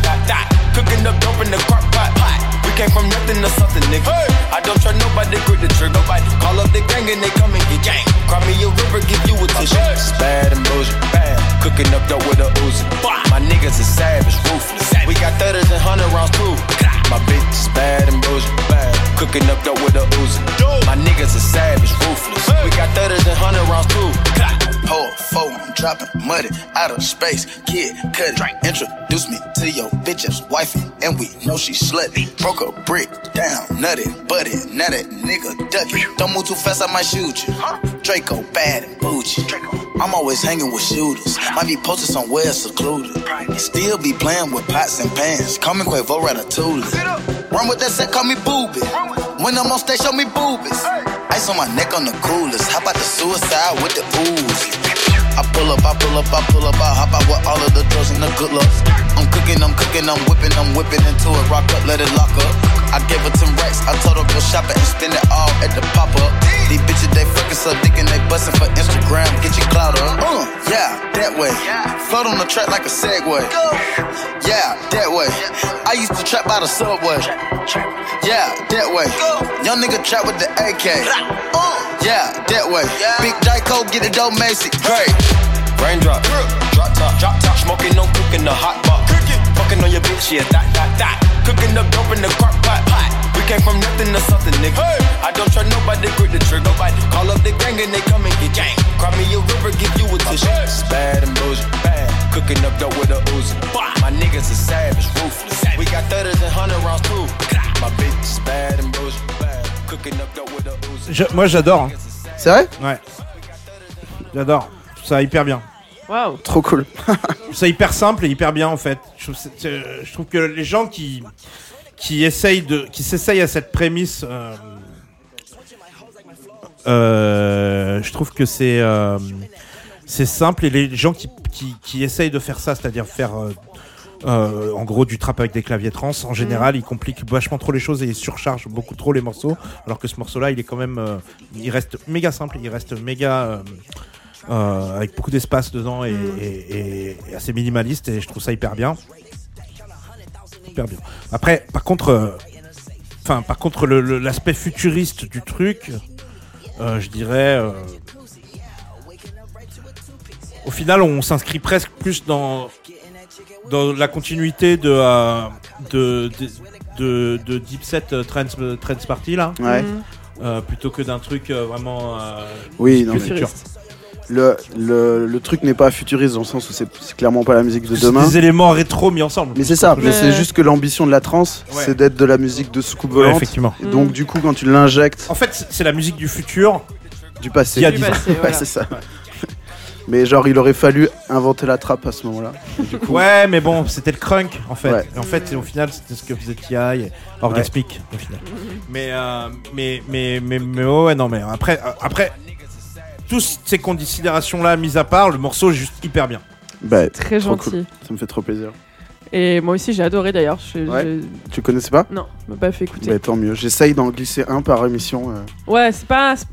Cooking up dope in the crock pot. We came from nothing to something, nigga. Hey. I don't try nobody, grip the trigger. Nobody call up the gang and they come and get gang. Cry me a river, give you a tissue. It's bad and bullshit, bad. Cooking up dope with a Uzi. My niggas is savage, ruthless. We got 30s and 100 rounds too. My bitch is bad and bullshit, bad. Cooking up dope with a Uzi. My niggas is savage, ruthless. We got 30s and 100 rounds too. Whole four, I'm dropping muddy out of space. Kid, cut, drink, introduce me to your bitch's wifey, and we know she slutty. Broke a brick down, nutty, buddy. Now that nigga ducky. Don't move too fast, I might shoot you. Draco bad and bougie. I'm always hanging with shooters. Might be posted somewhere secluded. Still be playing with pots and pans. Call me Quavo Ratatouille. Run with that set, call me Boobie. When I'm on stage, show me boobies. Ice on my neck on the coolest. How about the suicide with the ooze? I pull up, I hop out with all of the drugs and the good luck. I'm cooking, I'm whipping into it. Rock up, let it lock up. I gave her 10 racks, I told her go shopping and spend it all at the pop up. These bitches they fucking so dick and they bustin' for Instagram. Get your clout up. Yeah, that way. Float on the track like a Segway. Yeah, that way. I used to trap by the subway. Yeah, that way. Young nigga trap with the AK. Yeah, that way. Big Dyco get the dope Macy. Great. Raindrop, drop top, smoking, no cooking, the hot pot. Fucking on your bitch, yeah, dot. Cooking up dope in the crock pot. We came from nothing to something, nigga. Hey. I don't try nobody, grip the trigger. Nobody call up the gang and they come and get gang. Cry me a river, give you a tissue. It's bad and bullshit, bad. Cooking up dope with a Uzi. My niggas is savage, ruthless. We got 30s and 100 rounds too. My bitch is bad and bullshit, bad. Cooking up dope with a Uzi. Moi, j'adore. C'est vrai ? Ouais. J'adore. Je trouve ça hyper bien. Waouh. Trop cool. C'est hyper simple et hyper bien en fait. Je trouve que les gens qui s'essayent à cette prémisse, je trouve que c'est simple, et les gens qui essayent de faire ça, c'est-à-dire faire en gros du trap avec des claviers trans, en général ils compliquent vachement trop les choses et ils surchargent beaucoup trop les morceaux, alors que ce morceau-là il est quand même il reste méga simple, il reste méga avec beaucoup d'espace dedans et assez minimaliste, et je trouve ça hyper bien. Hyper bien. Après, par contre l'aspect futuriste du truc, je dirais au final on s'inscrit presque plus dans la continuité de Deep Set Trends Party là, ouais. Plutôt que d'un truc vraiment oui, non, futuriste. Le truc n'est pas futuriste dans le sens où c'est clairement pas la musique de demain. C'est des éléments rétro mis ensemble. Mais c'est ça, mais c'est juste que l'ambition de la trance, ouais, c'est d'être de la musique de soucoupe volante. Ouais, effectivement. Et donc du coup quand tu l'injectes... En fait c'est la musique du futur, du passé. Il y a du passé, voilà. Ouais, c'est ça. Ouais. Mais genre il aurait fallu inventer la trappe à ce moment-là. Du coup... Ouais, mais bon, c'était le crunk en fait. Ouais. Et en fait au final c'était ce que faisait T.I. Orgasmic, ouais, au final. Mais ouais, non mais après toutes ces considérations-là mises à part, le morceau est juste hyper bien. Bah, très gentil. Cool. Ça me fait trop plaisir. Et moi aussi, j'ai adoré d'ailleurs. Ouais. Tu connaissais pas ? Non, je m'ai pas fait écouter. Bah, tant mieux. J'essaye d'en glisser un par émission. Ouais,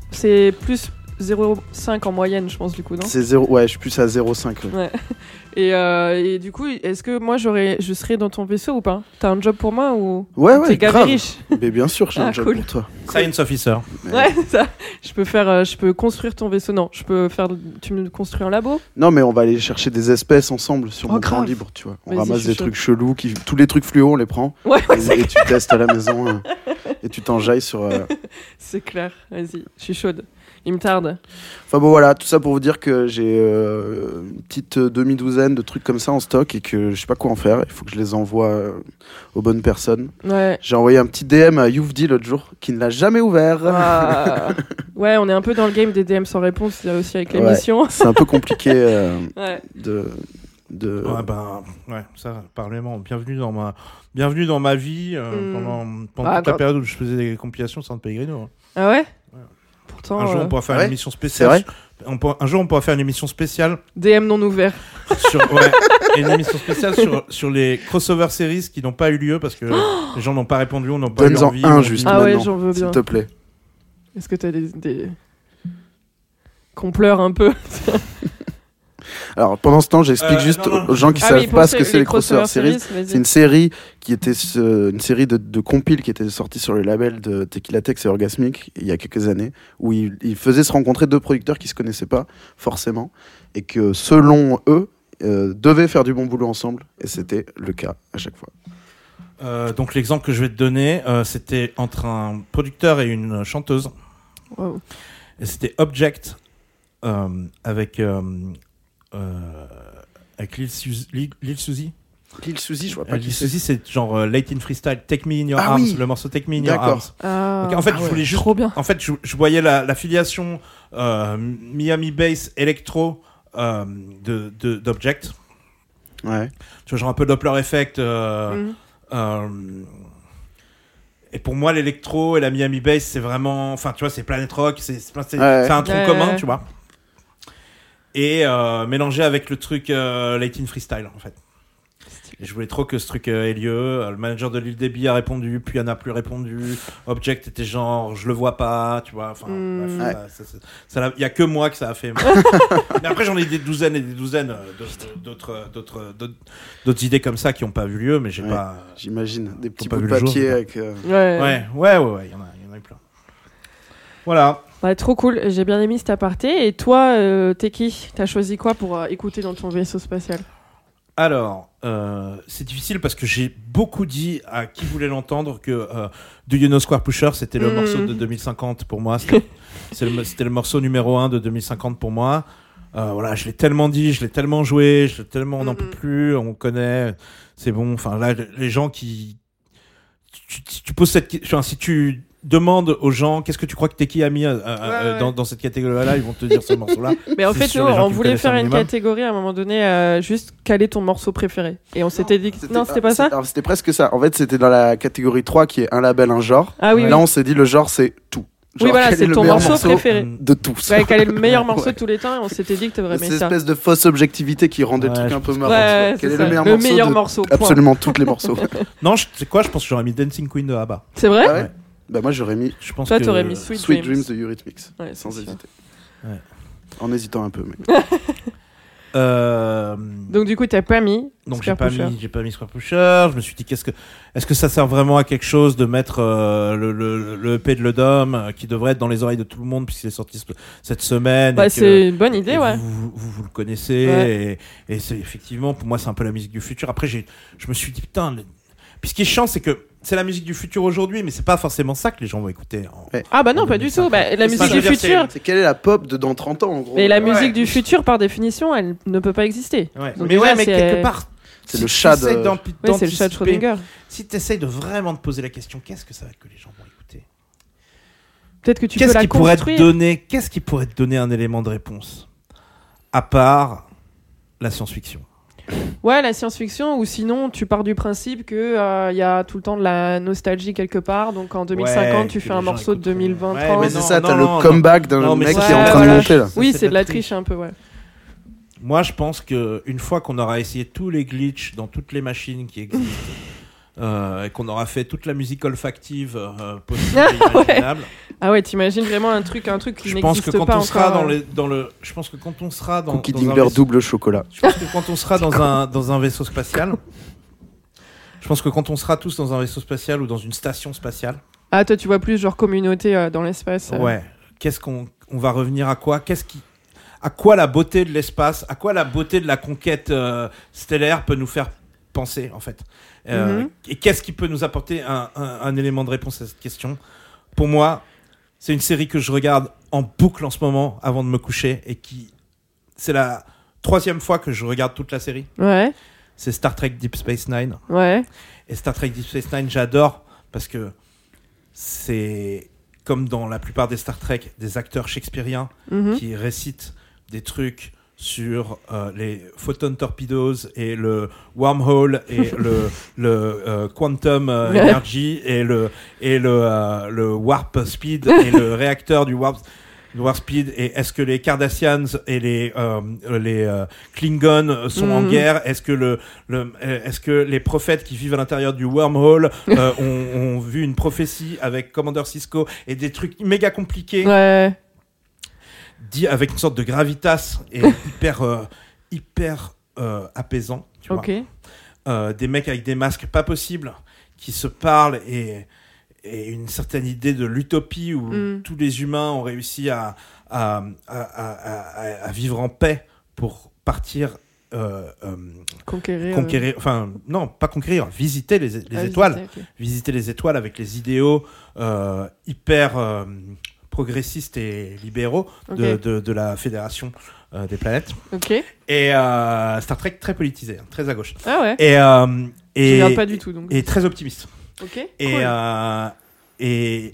c'est plus 0,5 en moyenne, je pense, du coup, non ? Ouais, je suis plus à 0,5. Ouais. Ouais. Et du coup, est-ce que moi je serais dans ton vaisseau ou pas ? T'as un job pour moi ou ? Ouais, t'es grave riche. Mais bien sûr, j'ai un job pour toi. Science officer. Mais... Ouais, ça. Je peux construire ton vaisseau. Non, tu me construis un labo ? Non, mais on va aller chercher des espèces ensemble sur mon temps libre, tu vois. On ramasse des trucs chelous, tous les trucs fluo, on les prend. Ouais, et tu testes à la maison et tu t'enjailles sur. C'est clair. Vas-y, je suis chaude. Il me tarde. Enfin bon, voilà, tout ça pour vous dire que j'ai une petite demi-douzaine de trucs comme ça en stock et que je sais pas quoi en faire. Il faut que je les envoie aux bonnes personnes. Ouais. J'ai envoyé un petit DM à Youfdi l'autre jour qui ne l'a jamais ouvert. Ah. Ouais, on est un peu dans le game des DM sans réponse là aussi avec l'émission. Ouais, c'est un peu compliqué ouais. de. Ouais, bah, ouais, ça, parlement. Bienvenue dans ma vie pendant toute la période où je faisais des compilations sans Pellegrino. Ah ouais? Un jour, on pourra faire une émission spéciale. Un jour, on pourra faire une émission spéciale. DM non ouvert. Une émission spéciale sur les crossover series qui n'ont pas eu lieu parce que les gens n'ont pas répondu, on n'a pas eu envie. Donne-en un juste maintenant, j'en veux bien. S'il te plaît. Est-ce que t'as des... qu'on pleure un peu. Alors, pendant ce temps, j'explique juste aux gens qui ne savent pas ce que c'est les crossover series. C'est une série qui était une série de compiles qui était sortie sur le label de Teki Latex et Orgasmic il y a quelques années, où ils faisaient se rencontrer deux producteurs qui ne se connaissaient pas forcément et que, selon eux, devaient faire du bon boulot ensemble, et c'était le cas à chaque fois. Donc, l'exemple que je vais te donner, c'était entre un producteur et une chanteuse. Wow. Et c'était Object avec Lil Suzy, je vois pas. Lil Suzy, c'est genre Late in Freestyle, Take Me in Your Arms, oui. Le morceau Take Me in Your Arms. Donc, en fait, je voulais juste. En fait, je voyais la filiation Miami Bass Electro d'Object. Ouais. Tu vois, genre un peu Doppler Effect. Et pour moi, l'électro et la Miami Bass, c'est vraiment. Enfin, tu vois, c'est Planet Rock, c'est un tronc commun, tu vois. Et mélangé avec le truc Late in Freestyle, en fait. Et je voulais trop que ce truc ait lieu. Le manager de Lil Debbie a répondu, puis il n'a plus répondu. Object était genre, je le vois pas, tu vois. Enfin, bref, il n'y a que moi que ça a fait. Mais après, j'en ai des douzaines et des douzaines d'autres idées comme ça qui n'ont pas eu lieu, mais j'ai pas. J'imagine, des petits bouts de papier avec. Ouais, il y en a eu plein. Voilà. Ouais, trop cool, j'ai bien aimé cet aparté. Et toi, Teki, t'as choisi quoi pour écouter dans ton vaisseau spatial ? Alors, c'est difficile parce que j'ai beaucoup dit à qui voulait l'entendre que Do You Know Square Pusher, c'était le morceau de 2050 pour moi. C'était le morceau numéro 1 de 2050 pour moi. Voilà, je l'ai tellement dit, je l'ai tellement joué, on n'en peut plus, on connaît, c'est bon. Enfin, là, les gens qui... Tu poses cette question... Enfin, si tu... demande aux gens qu'est-ce que tu crois que Teki a mis dans cette catégorie-là, ils vont te dire ce morceau-là. Mais en fait, on voulait faire une catégorie à un moment donné, juste quel est ton morceau préféré. Et on s'était dit que non, c'était pas ça. Alors, c'était presque ça. En fait, c'était dans la catégorie 3 qui est un label, un genre. Ah, oui, là, on s'est dit le genre, c'est tout. Genre, oui, voilà, c'est ton morceau préféré de tous. Ouais, quel est le meilleur morceau de tous les temps, et on s'était dit que t'aurais aimé ça. Cette espèce de fausse objectivité qui rend des trucs un peu marrants. Ouais, quel est le meilleur morceau de absolument tous les morceaux. Non, c'est quoi, je pense que j'aurais mis Dancing Queen de ABBA. C'est vrai ? Bah moi j'aurais mis, je pense toi que t'aurais mis Sweet Dreams de Eurythmics, ouais, sans hésiter. Ouais. En hésitant un peu mais. Donc du coup t'as pas mis. Donc j'ai pas mis Square Pusher. Je me suis dit est-ce que ça sert vraiment à quelque chose de mettre le EP de Le Dom qui devrait être dans les oreilles de tout le monde puisqu'il est sorti cette semaine. Bah, c'est une bonne idée ouais. Vous le connaissez ouais. et c'est effectivement pour moi c'est un peu la musique du futur. Après je me suis dit putain. Puis ce qui est chiant c'est que c'est la musique du futur aujourd'hui, mais c'est pas forcément ça que les gens vont écouter. Ah bah non, pas du tout. Bah, la musique du futur... C'est quelle est la pop de dans 30 ans, en gros. Mais la musique du futur, par définition, elle ne peut pas exister. Ouais. Mais déjà, mais quelque part... C'est le chat de... Oui, c'est le chat de Schrödinger. Si t'essayes de vraiment te poser la question, qu'est-ce que ça va que les gens vont écouter ? Peut-être que tu peux la construire. Qu'est-ce qui pourrait te donner un élément de réponse ? À part la science-fiction. Ouais, la science-fiction, ou sinon tu pars du principe que y a tout le temps de la nostalgie quelque part, donc en 2050 tu fais un morceau de 2020. Ouais, mais c'est ça, t'as le comeback d'un mec qui est en train de monter là. Oui, c'est de la triche un peu, ouais. Moi je pense qu'une fois qu'on aura essayé tous les glitches dans toutes les machines qui existent, et qu'on aura fait toute la musique olfactive possible et imaginable. Ah ouais, t'imagines vraiment un truc qui n'existe pas encore. Je pense que quand on sera dans un vaisseau spatial. Je pense que quand on sera tous dans un vaisseau spatial ou dans une station spatiale. Ah toi tu vois plus genre communauté dans l'espace. Ouais. Qu'est-ce qu'on va revenir à quoi ? À quoi la beauté de l'espace ? À quoi la beauté de la conquête stellaire peut nous faire penser en fait ? Et qu'est-ce qui peut nous apporter un élément de réponse à cette question ? Pour moi, c'est une série que je regarde en boucle en ce moment avant de me coucher et c'est la 3e fois que je regarde toute la série. Ouais. C'est Star Trek Deep Space Nine. Ouais. Et Star Trek Deep Space Nine, j'adore parce que c'est comme dans la plupart des Star Trek, des acteurs shakespeariens qui récitent des trucs sur les photon torpedoes et le wormhole et le quantum energy et le warp speed et le réacteur du warp speed, et est-ce que les Cardassians et les Klingons sont en guerre, est-ce que les prophètes qui vivent à l'intérieur du wormhole ont vu une prophétie avec Commander Sisko, et des trucs méga compliqués dit avec une sorte de gravitas et hyper apaisant, tu vois. Des mecs avec des masques pas possibles qui se parlent et une certaine idée de l'utopie où tous les humains ont réussi à vivre en paix pour partir conquérir enfin non pas conquérir, visiter les étoiles, visiter les étoiles avec les idéaux hyper progressistes et libéraux de la Fédération des planètes. Et Star Trek très politisé, très à gauche. Ah ouais. Et je regarde pas du tout donc. Et très optimiste. Et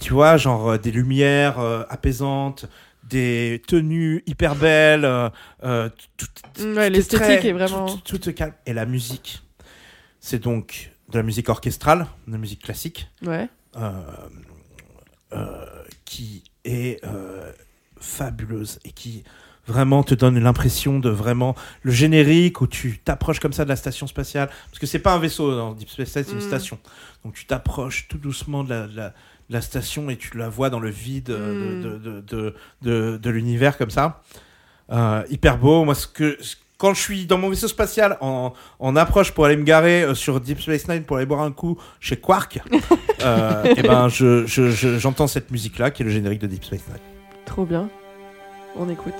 tu vois genre des lumières apaisantes, des tenues hyper belles, l'esthétique est vraiment tout calme, et la musique. C'est donc de la musique orchestrale, de la musique classique. Ouais. Qui est fabuleuse et qui vraiment te donne l'impression de vraiment le générique où tu t'approches comme ça de la station spatiale, parce que c'est pas un vaisseau dans Deep Space Nine, c'est une station, donc tu t'approches tout doucement de la station et tu la vois dans le vide de l'univers comme ça, hyper beau. Moi quand je suis dans mon vaisseau spatial en approche pour aller me garer sur Deep Space Nine pour aller boire un coup chez Quark, et ben j'entends cette musique là qui est le générique de Deep Space Nine. Trop bien, on écoute.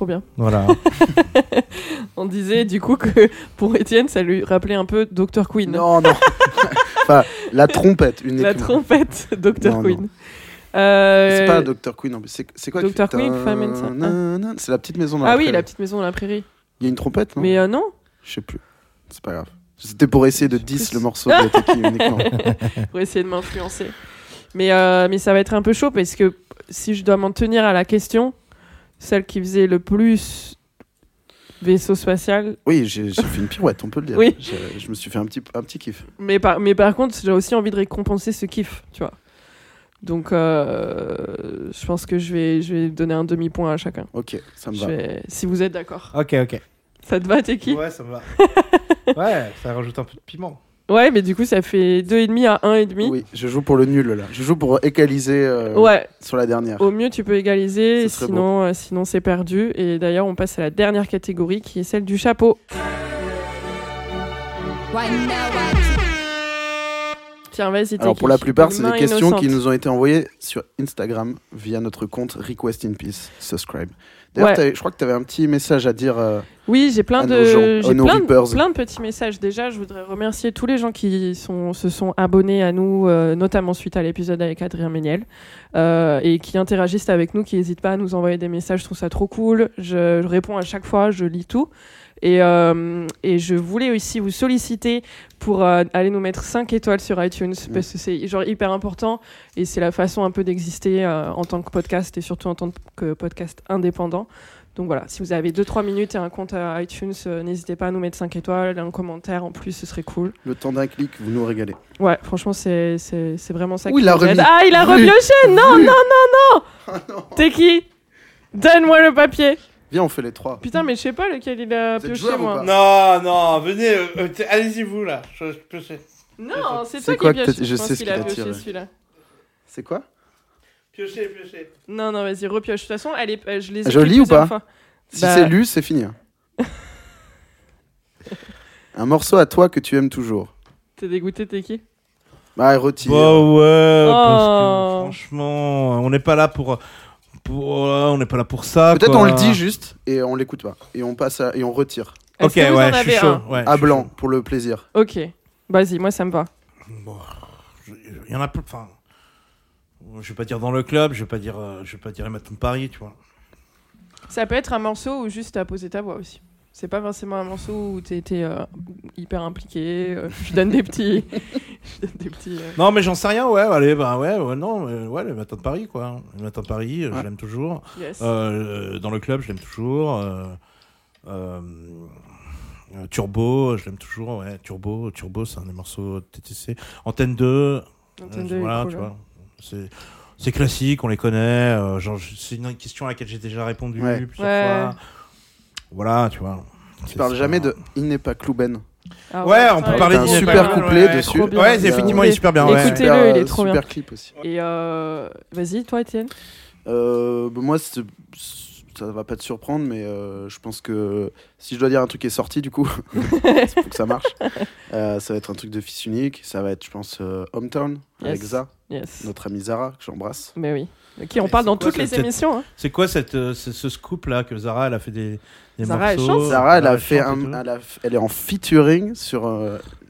trop bien. Voilà. On disait du coup que pour Étienne, ça lui rappelait un peu Dr Queen. Non, non. Enfin, la trompette uniquement. La trompette, Dr non, Queen. Non. C'est pas Dr Queen, non, c'est quoi Dr Queen, Femme and Son. Non, non, c'est la petite maison dans la prairie. Ah oui, la petite maison dans la prairie. Il y a une trompette, non? Mais non. Je sais plus. C'est pas grave. C'était pour essayer de diss le morceau de Teki uniquement. Pour essayer de m'influencer. Mais ça va être un peu chaud parce que si je dois m'en tenir à la question, celle qui faisait le plus vaisseau spatial. Oui, j'ai fait une pirouette, on peut le dire. Oui. Je me suis fait un petit kiff. Mais par contre, j'ai aussi envie de récompenser ce kiff, tu vois. Donc, je pense que je vais donner un demi-point à chacun. Ok, ça me va. Si vous êtes d'accord. Ok. Ça te va, Teki ? Ouais, ça me va. Ouais, ça rajoute un peu de piment. Ouais, mais du coup, ça fait 2,5 à 1,5. Oui, je joue pour le nul, là. Je joue pour égaliser sur la dernière. Au mieux, tu peux égaliser, sinon c'est perdu. Et d'ailleurs, on passe à la dernière catégorie, qui est celle du chapeau. Tiens, vas-y, Teki. Alors, pour la plupart, c'est des questions innocentes qui nous ont été envoyées sur Instagram via notre compte Request in Peace. Subscribe. D'ailleurs, je crois que tu avais un petit message à dire. Oui, j'ai plein de petits messages. Déjà, je voudrais remercier tous les gens qui se sont abonnés à nous, notamment suite à l'épisode avec Adrien Méniel, et qui interagissent avec nous, qui n'hésitent pas à nous envoyer des messages. Je trouve ça trop cool. Je réponds à chaque fois, je lis tout. Et je voulais aussi vous solliciter pour aller nous mettre 5 étoiles sur iTunes, parce que c'est genre hyper important et c'est la façon un peu d'exister en tant que podcast et surtout en tant que podcast indépendant. Donc voilà, si vous avez 2-3 minutes et un compte à iTunes, n'hésitez pas à nous mettre 5 étoiles, un commentaire en plus, ce serait cool. Le temps d'un clic, vous nous régalez. Ouais, franchement, c'est vraiment ça qui nous aide. Ah, il a repioché. Non. Ah, non. T'es qui? Donne-moi le papier. Viens, on fait les trois. Putain, mais je sais pas lequel il a pioché, moi. Non, venez, allez-y vous là. Je pioche. Non, c'est toi qui pioche. Je pense qu'il a pioché celui-là. C'est quoi ? Piocher. Non, vas-y, repioche. De toute façon, je les ai. Je lis ou pas ? Si c'est lu, c'est fini. Un morceau à toi que tu aimes toujours. T'es dégoûté, t'es qui ? Bah, retire. Oh ouais, parce que franchement, on n'est pas là pour. On n'est pas là pour ça. Peut-être quoi. On le dit juste et on l'écoute pas et on passe et on retire. Ok, ouais, je suis chaud. Ouais, à blanc chaud. Pour le plaisir. Ok, vas-y, moi ça me va. Bon, il y en a plus. Enfin, je vais pas dire dans le club, je vais pas dire maintenant Paris, tu vois. Ça peut être un morceau où juste t'as posé ta voix aussi. C'est pas forcément un morceau où t'es hyper impliqué. Je donne des petits. Non, mais j'en sais rien, ouais. Allez, bah ouais, non, ouais, le matin de Paris, quoi. Le matin de Paris, je l'aime toujours. Yes. Dans le club, je l'aime toujours. Turbo, je l'aime toujours, ouais. Turbo, c'est un des morceaux de TTC. Antenne 2. Voilà, tu vois. C'est classique, on les connaît. Genre, c'est une question à laquelle j'ai déjà répondu plusieurs fois. Voilà, tu vois. Tu parles jamais de Il n'est pas Clouben. Ah ouais, on peut parler d'un super couplet dessus. Ouais, effectivement, il est super bien. Écoutez-le, il est trop bien. Super clip aussi. Et vas-y, toi, Étienne. Moi, ça va pas te surprendre, mais je pense que si je dois dire un truc qui est sorti, du coup, c'est pour que ça marche. Ça va être un truc de Fils Unique. Ça va être, je pense, Hometown avec Zara, notre amie Zara, que j'embrasse. Mais oui. Qui on parle dans toutes les émissions. Hein. C'est quoi ce scoop là que Zara elle a fait des Zara morceaux. Elle est en featuring sur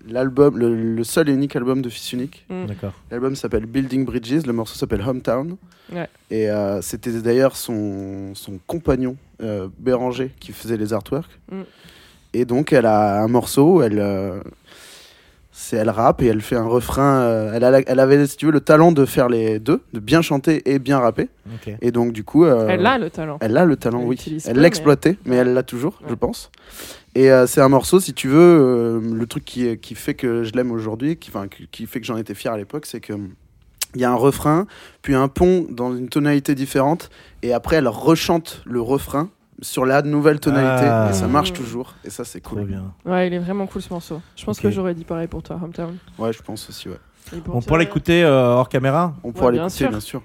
l'album, le seul et unique album de Fils Unique. Mm. D'accord. L'album s'appelle Building Bridges, le morceau s'appelle Hometown. Ouais. Et c'était d'ailleurs son compagnon Béranger qui faisait les artworks. Mm. Et donc elle a un morceau, elle rappe et elle fait un refrain. Elle avait, si tu veux, le talent de faire les deux, de bien chanter et bien rapper. Okay. Et donc, du coup. Elle a le talent, oui. Elle l'exploitait, mais elle l'a toujours, je pense. Et c'est un morceau, si tu veux, le truc qui fait que je l'aime aujourd'hui, qui fait que j'en étais fier à l'époque, c'est que. Il y a un refrain, puis un pont dans une tonalité différente, et après, elle rechante le refrain sur la nouvelle tonalité, et ça marche toujours, et ça c'est cool. Bien. Ouais, il est vraiment cool ce morceau. Je pense que j'aurais dit pareil pour toi, Hometown. Ouais, je pense aussi, ouais. On pourra l'écouter hors caméra ? On pourra l'écouter, bien sûr.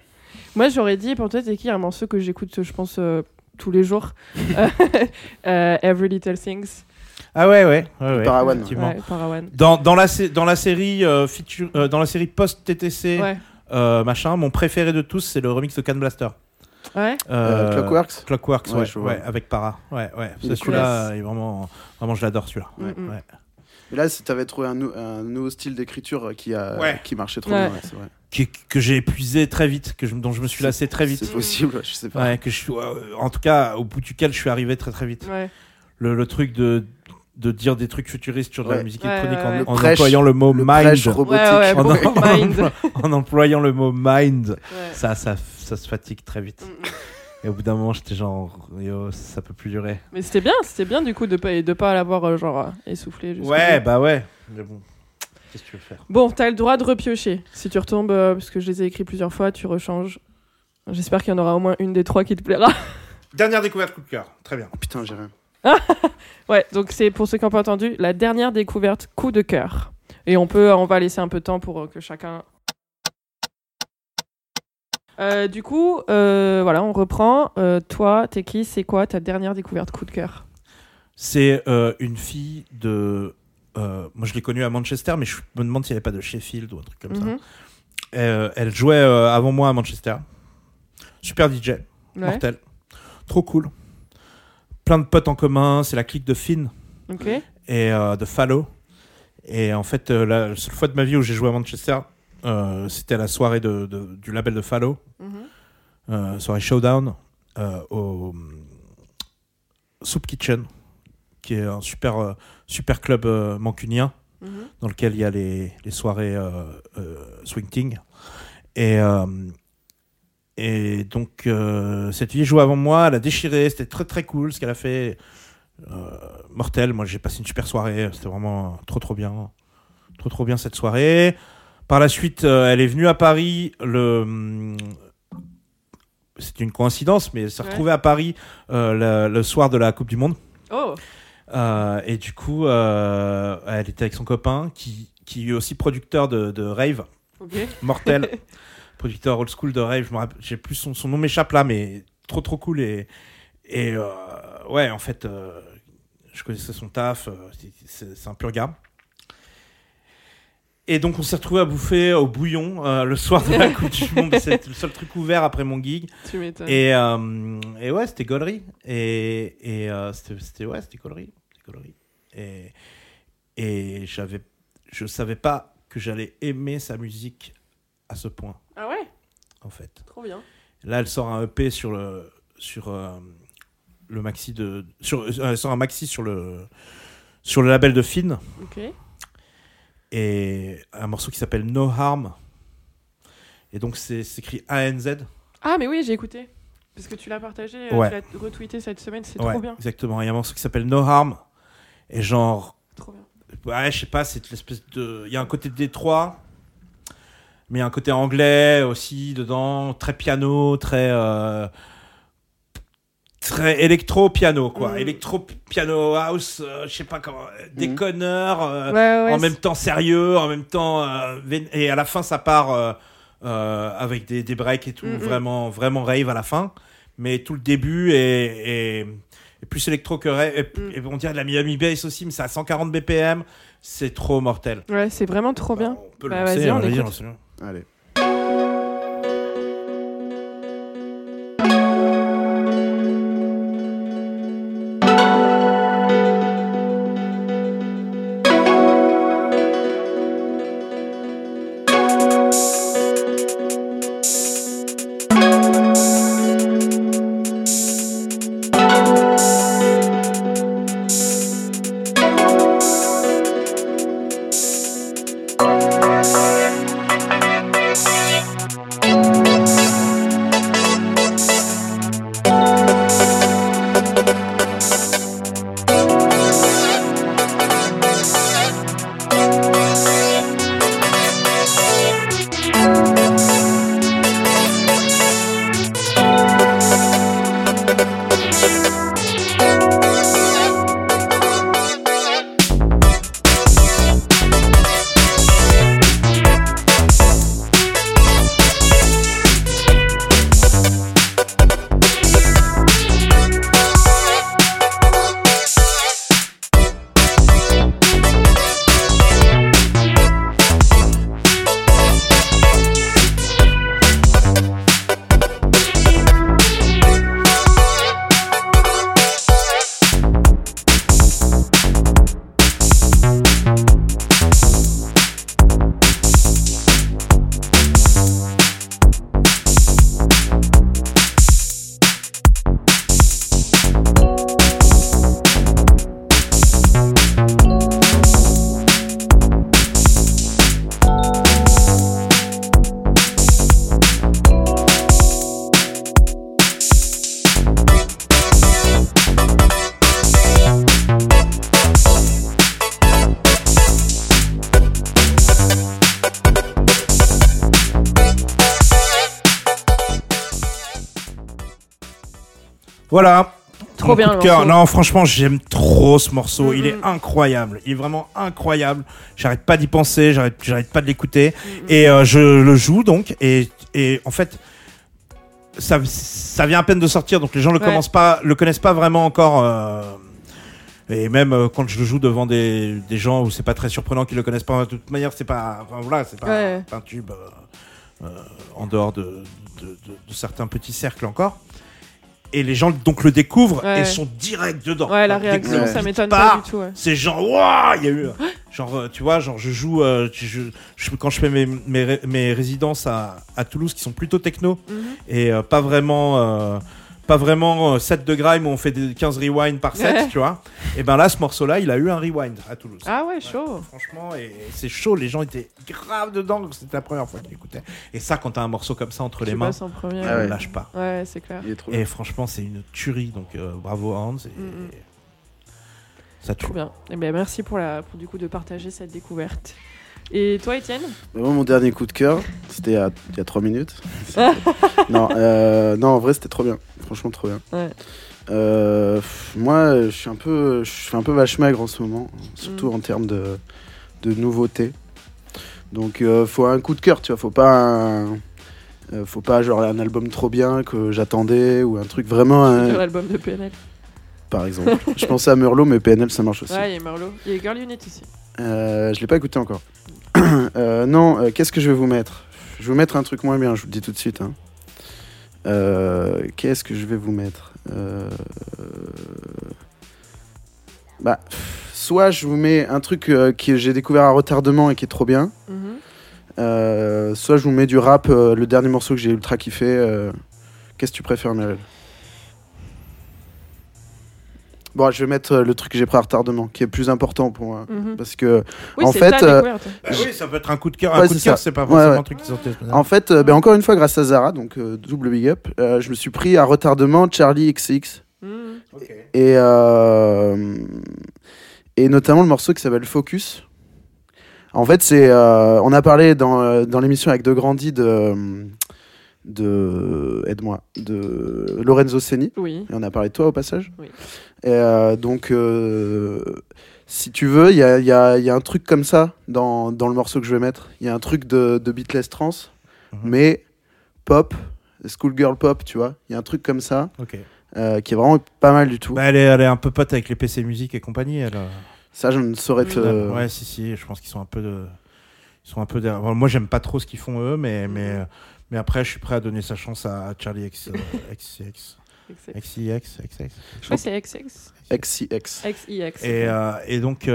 Moi j'aurais dit, pour toi, c'est qui un morceau que j'écoute, je pense, tous les jours. Every Little Things. Ah ouais. Parawan, effectivement. Ouais, Parawan. Dans la série dans la série post-TTC, mon préféré de tous, c'est le remix de Can Blaster. Ouais. Clockworks. Clockworks, ouais, ouais, avec Para. Ouais, ouais. Celui-là, il est vraiment, vraiment, je l'adore celui-là. Ouais. Mm-hmm. Ouais. Et là, t'avais trouvé un nouveau style d'écriture qui marchait trop bien, ouais, c'est vrai. Que j'ai épuisé très vite, dont je me suis lassé très vite. C'est possible, je sais pas. Ouais, en tout cas, au bout duquel je suis arrivé très très vite. Ouais. Le truc de dire des trucs futuristes sur de la musique électronique en employant le mot mind, en employant le mot mind, ça se fatigue très vite. Et au bout d'un moment, j'étais genre, yo, ça peut plus durer. Mais c'était bien du coup de pas l'avoir genre essoufflé. Ouais, bah ouais. Mais bon, qu'est-ce que tu veux faire ? Bon, t'as le droit de repiocher. Si tu retombes, parce que je les ai écrits plusieurs fois, tu rechanges. J'espère qu'il y en aura au moins une des trois qui te plaira. Dernière découverte coup de cœur. Très bien. Putain, j'ai rien. Ouais, donc c'est pour ceux qui n'ont pas entendu, la dernière découverte coup de cœur. Et on va laisser un peu de temps pour que chacun... du coup, voilà, on reprend. Toi, Teki, c'est quoi ta dernière découverte coup de cœur ? C'est une fille de... moi, je l'ai connue à Manchester, mais je me demande s'il n'y avait pas de Sheffield ou un truc comme ça. Elle jouait avant moi à Manchester. Super DJ, mortel. Trop cool. Plein de potes en commun. C'est la clique de Finn et de Fallow. Et en fait, la seule fois de ma vie où j'ai joué à Manchester... c'était à la soirée du label de Fallow, soirée Showdown, au Soup Kitchen, qui est un super club mancunien, dans lequel il y a les soirées swingting. Et donc, cette fille jouait avant moi, elle a déchiré, c'était très très cool ce qu'elle a fait, mortel. Moi, j'ai passé une super soirée, c'était vraiment trop bien cette soirée. Par la suite, elle est venue à Paris. C'est une coïncidence, mais elle s'est retrouvée à Paris le soir de la Coupe du Monde. Oh. Et du coup, elle était avec son copain, qui est aussi producteur de rave, mortel, producteur old school de rave. J'ai plus son nom m'échappe là, mais trop cool et ouais. En fait, je connaissais son taf. C'est un pur gars. Et donc, on s'est retrouvés à bouffer au bouillon le soir de la Coupe du Monde. C'était le seul truc ouvert après mon gig. Tu m'étonnes. Et ouais, c'était gaulerie. C'était gaulerie. Et je savais pas que j'allais aimer sa musique à ce point. Ah ouais ? En fait. Trop bien. Là, elle sort un EP sur le maxi de... elle sort un maxi sur le label de Finn. Ok. Et un morceau qui s'appelle No Harm. Et donc, c'est écrit ANZ. Ah, mais oui, j'ai écouté. Parce que tu l'as partagé, tu l'as retweeté cette semaine, c'est trop bien. Exactement. Il y a un morceau qui s'appelle No Harm. Et genre... Trop bien. Ouais, je sais pas, c'est l'espèce de... Il y a un côté de Détroit, mais il y a un côté anglais aussi dedans, très piano, très... Très électro-piano, quoi. Électro-piano house, je sais pas comment, déconneur, en même temps sérieux, en même temps... et à la fin, ça part avec des breaks et tout, vraiment, vraiment rave à la fin. Mais tout le début est plus électro que rave. Et on dirait de la Miami Bass aussi, mais c'est à 140 BPM. C'est trop mortel. Ouais, c'est vraiment trop bien. On peut le lancer, on l'écoute. Allez. Voilà. Trop bien. Non, franchement, j'aime trop ce morceau. Il est incroyable. Il est vraiment incroyable. J'arrête pas d'y penser. J'arrête pas de l'écouter. Et je le joue donc. Et en fait, ça vient à peine de sortir. Donc les gens le connaissent pas vraiment encore. Et même quand je le joue devant des gens où c'est pas très surprenant qu'ils le connaissent pas. De toute manière, c'est pas un tube en dehors de certains petits cercles encore. Et les gens donc le découvrent et sont direct dedans. Ouais, la réaction, ça m'étonne pas du tout. Ouais. C'est genre waouh, il y a eu genre tu vois, genre je joue quand je fais mes résidences à Toulouse qui sont plutôt techno et pas vraiment set de grime où on fait 15 rewind par set, tu vois. Et ben là ce morceau là, il a eu un rewind à Toulouse. Ah ouais, chaud. Franchement et c'est chaud, les gens étaient grave dedans, donc c'était la première fois qu'ils l'écoutaient. Et ça quand t'as un morceau comme ça entre les mains, on lâche pas. Ouais, c'est clair. Et franchement, c'est une tuerie, donc bravo Hans et ça tue. Trop bien. Et ben merci pour du coup de partager cette découverte. Et toi, Étienne ? Mon dernier coup de cœur, c'était il y a 3 minutes. Non, en vrai, c'était trop bien. Franchement, trop bien. Ouais. Moi, je suis un peu vache maigre en ce moment, surtout en termes de nouveautés. Donc, faut un coup de cœur, tu vois. Faut pas genre un album trop bien que j'attendais ou un truc vraiment. Un album de PNL. Par exemple. Je pensais à Merlot, mais PNL, ça marche aussi. Ouais, il y a Merlot. Il y a Girl Unit aussi. Je l'ai pas écouté encore. Non, qu'est-ce que je vais vous mettre ? Je vais vous mettre un truc moins bien, je vous le dis tout de suite. Hein. Qu'est-ce que je vais vous mettre ? Soit je vous mets un truc que j'ai découvert à retardement et qui est trop bien. Soit je vous mets du rap, le dernier morceau que j'ai ultra kiffé. Qu'est-ce que tu préfères, Meryl ? Bon, je vais mettre le truc que j'ai pris à retardement, qui est plus important pour moi. Parce que, en fait. Oui, ça peut être un coup de cœur. Un coup de cœur, c'est pas forcément un truc qui sortait. En fait, encore une fois, grâce à Zara, donc double big up, je me suis pris à retardement Charlie XX. Okay. Et notamment le morceau qui s'appelle Focus. En fait, c'est. On a parlé dans l'émission avec De Grandi de Lorenzo Seni. Oui. Et on a parlé de toi au passage. Oui. Et donc, si tu veux, il y a un truc comme ça dans le morceau que je vais mettre. Il y a un truc de beatless trance, mais pop, schoolgirl pop, tu vois. Il y a un truc comme ça qui est vraiment pas mal du tout. Bah, elle est un peu pote avec les PC Musique et compagnie. Ça, je ne saurais te. Ouais, si, je pense qu'ils sont un peu derrière. Bon, moi, j'aime pas trop ce qu'ils font eux, mais après, je suis prêt à donner sa chance à Charlie XCX. Je crois que c'est XCX. Et donc,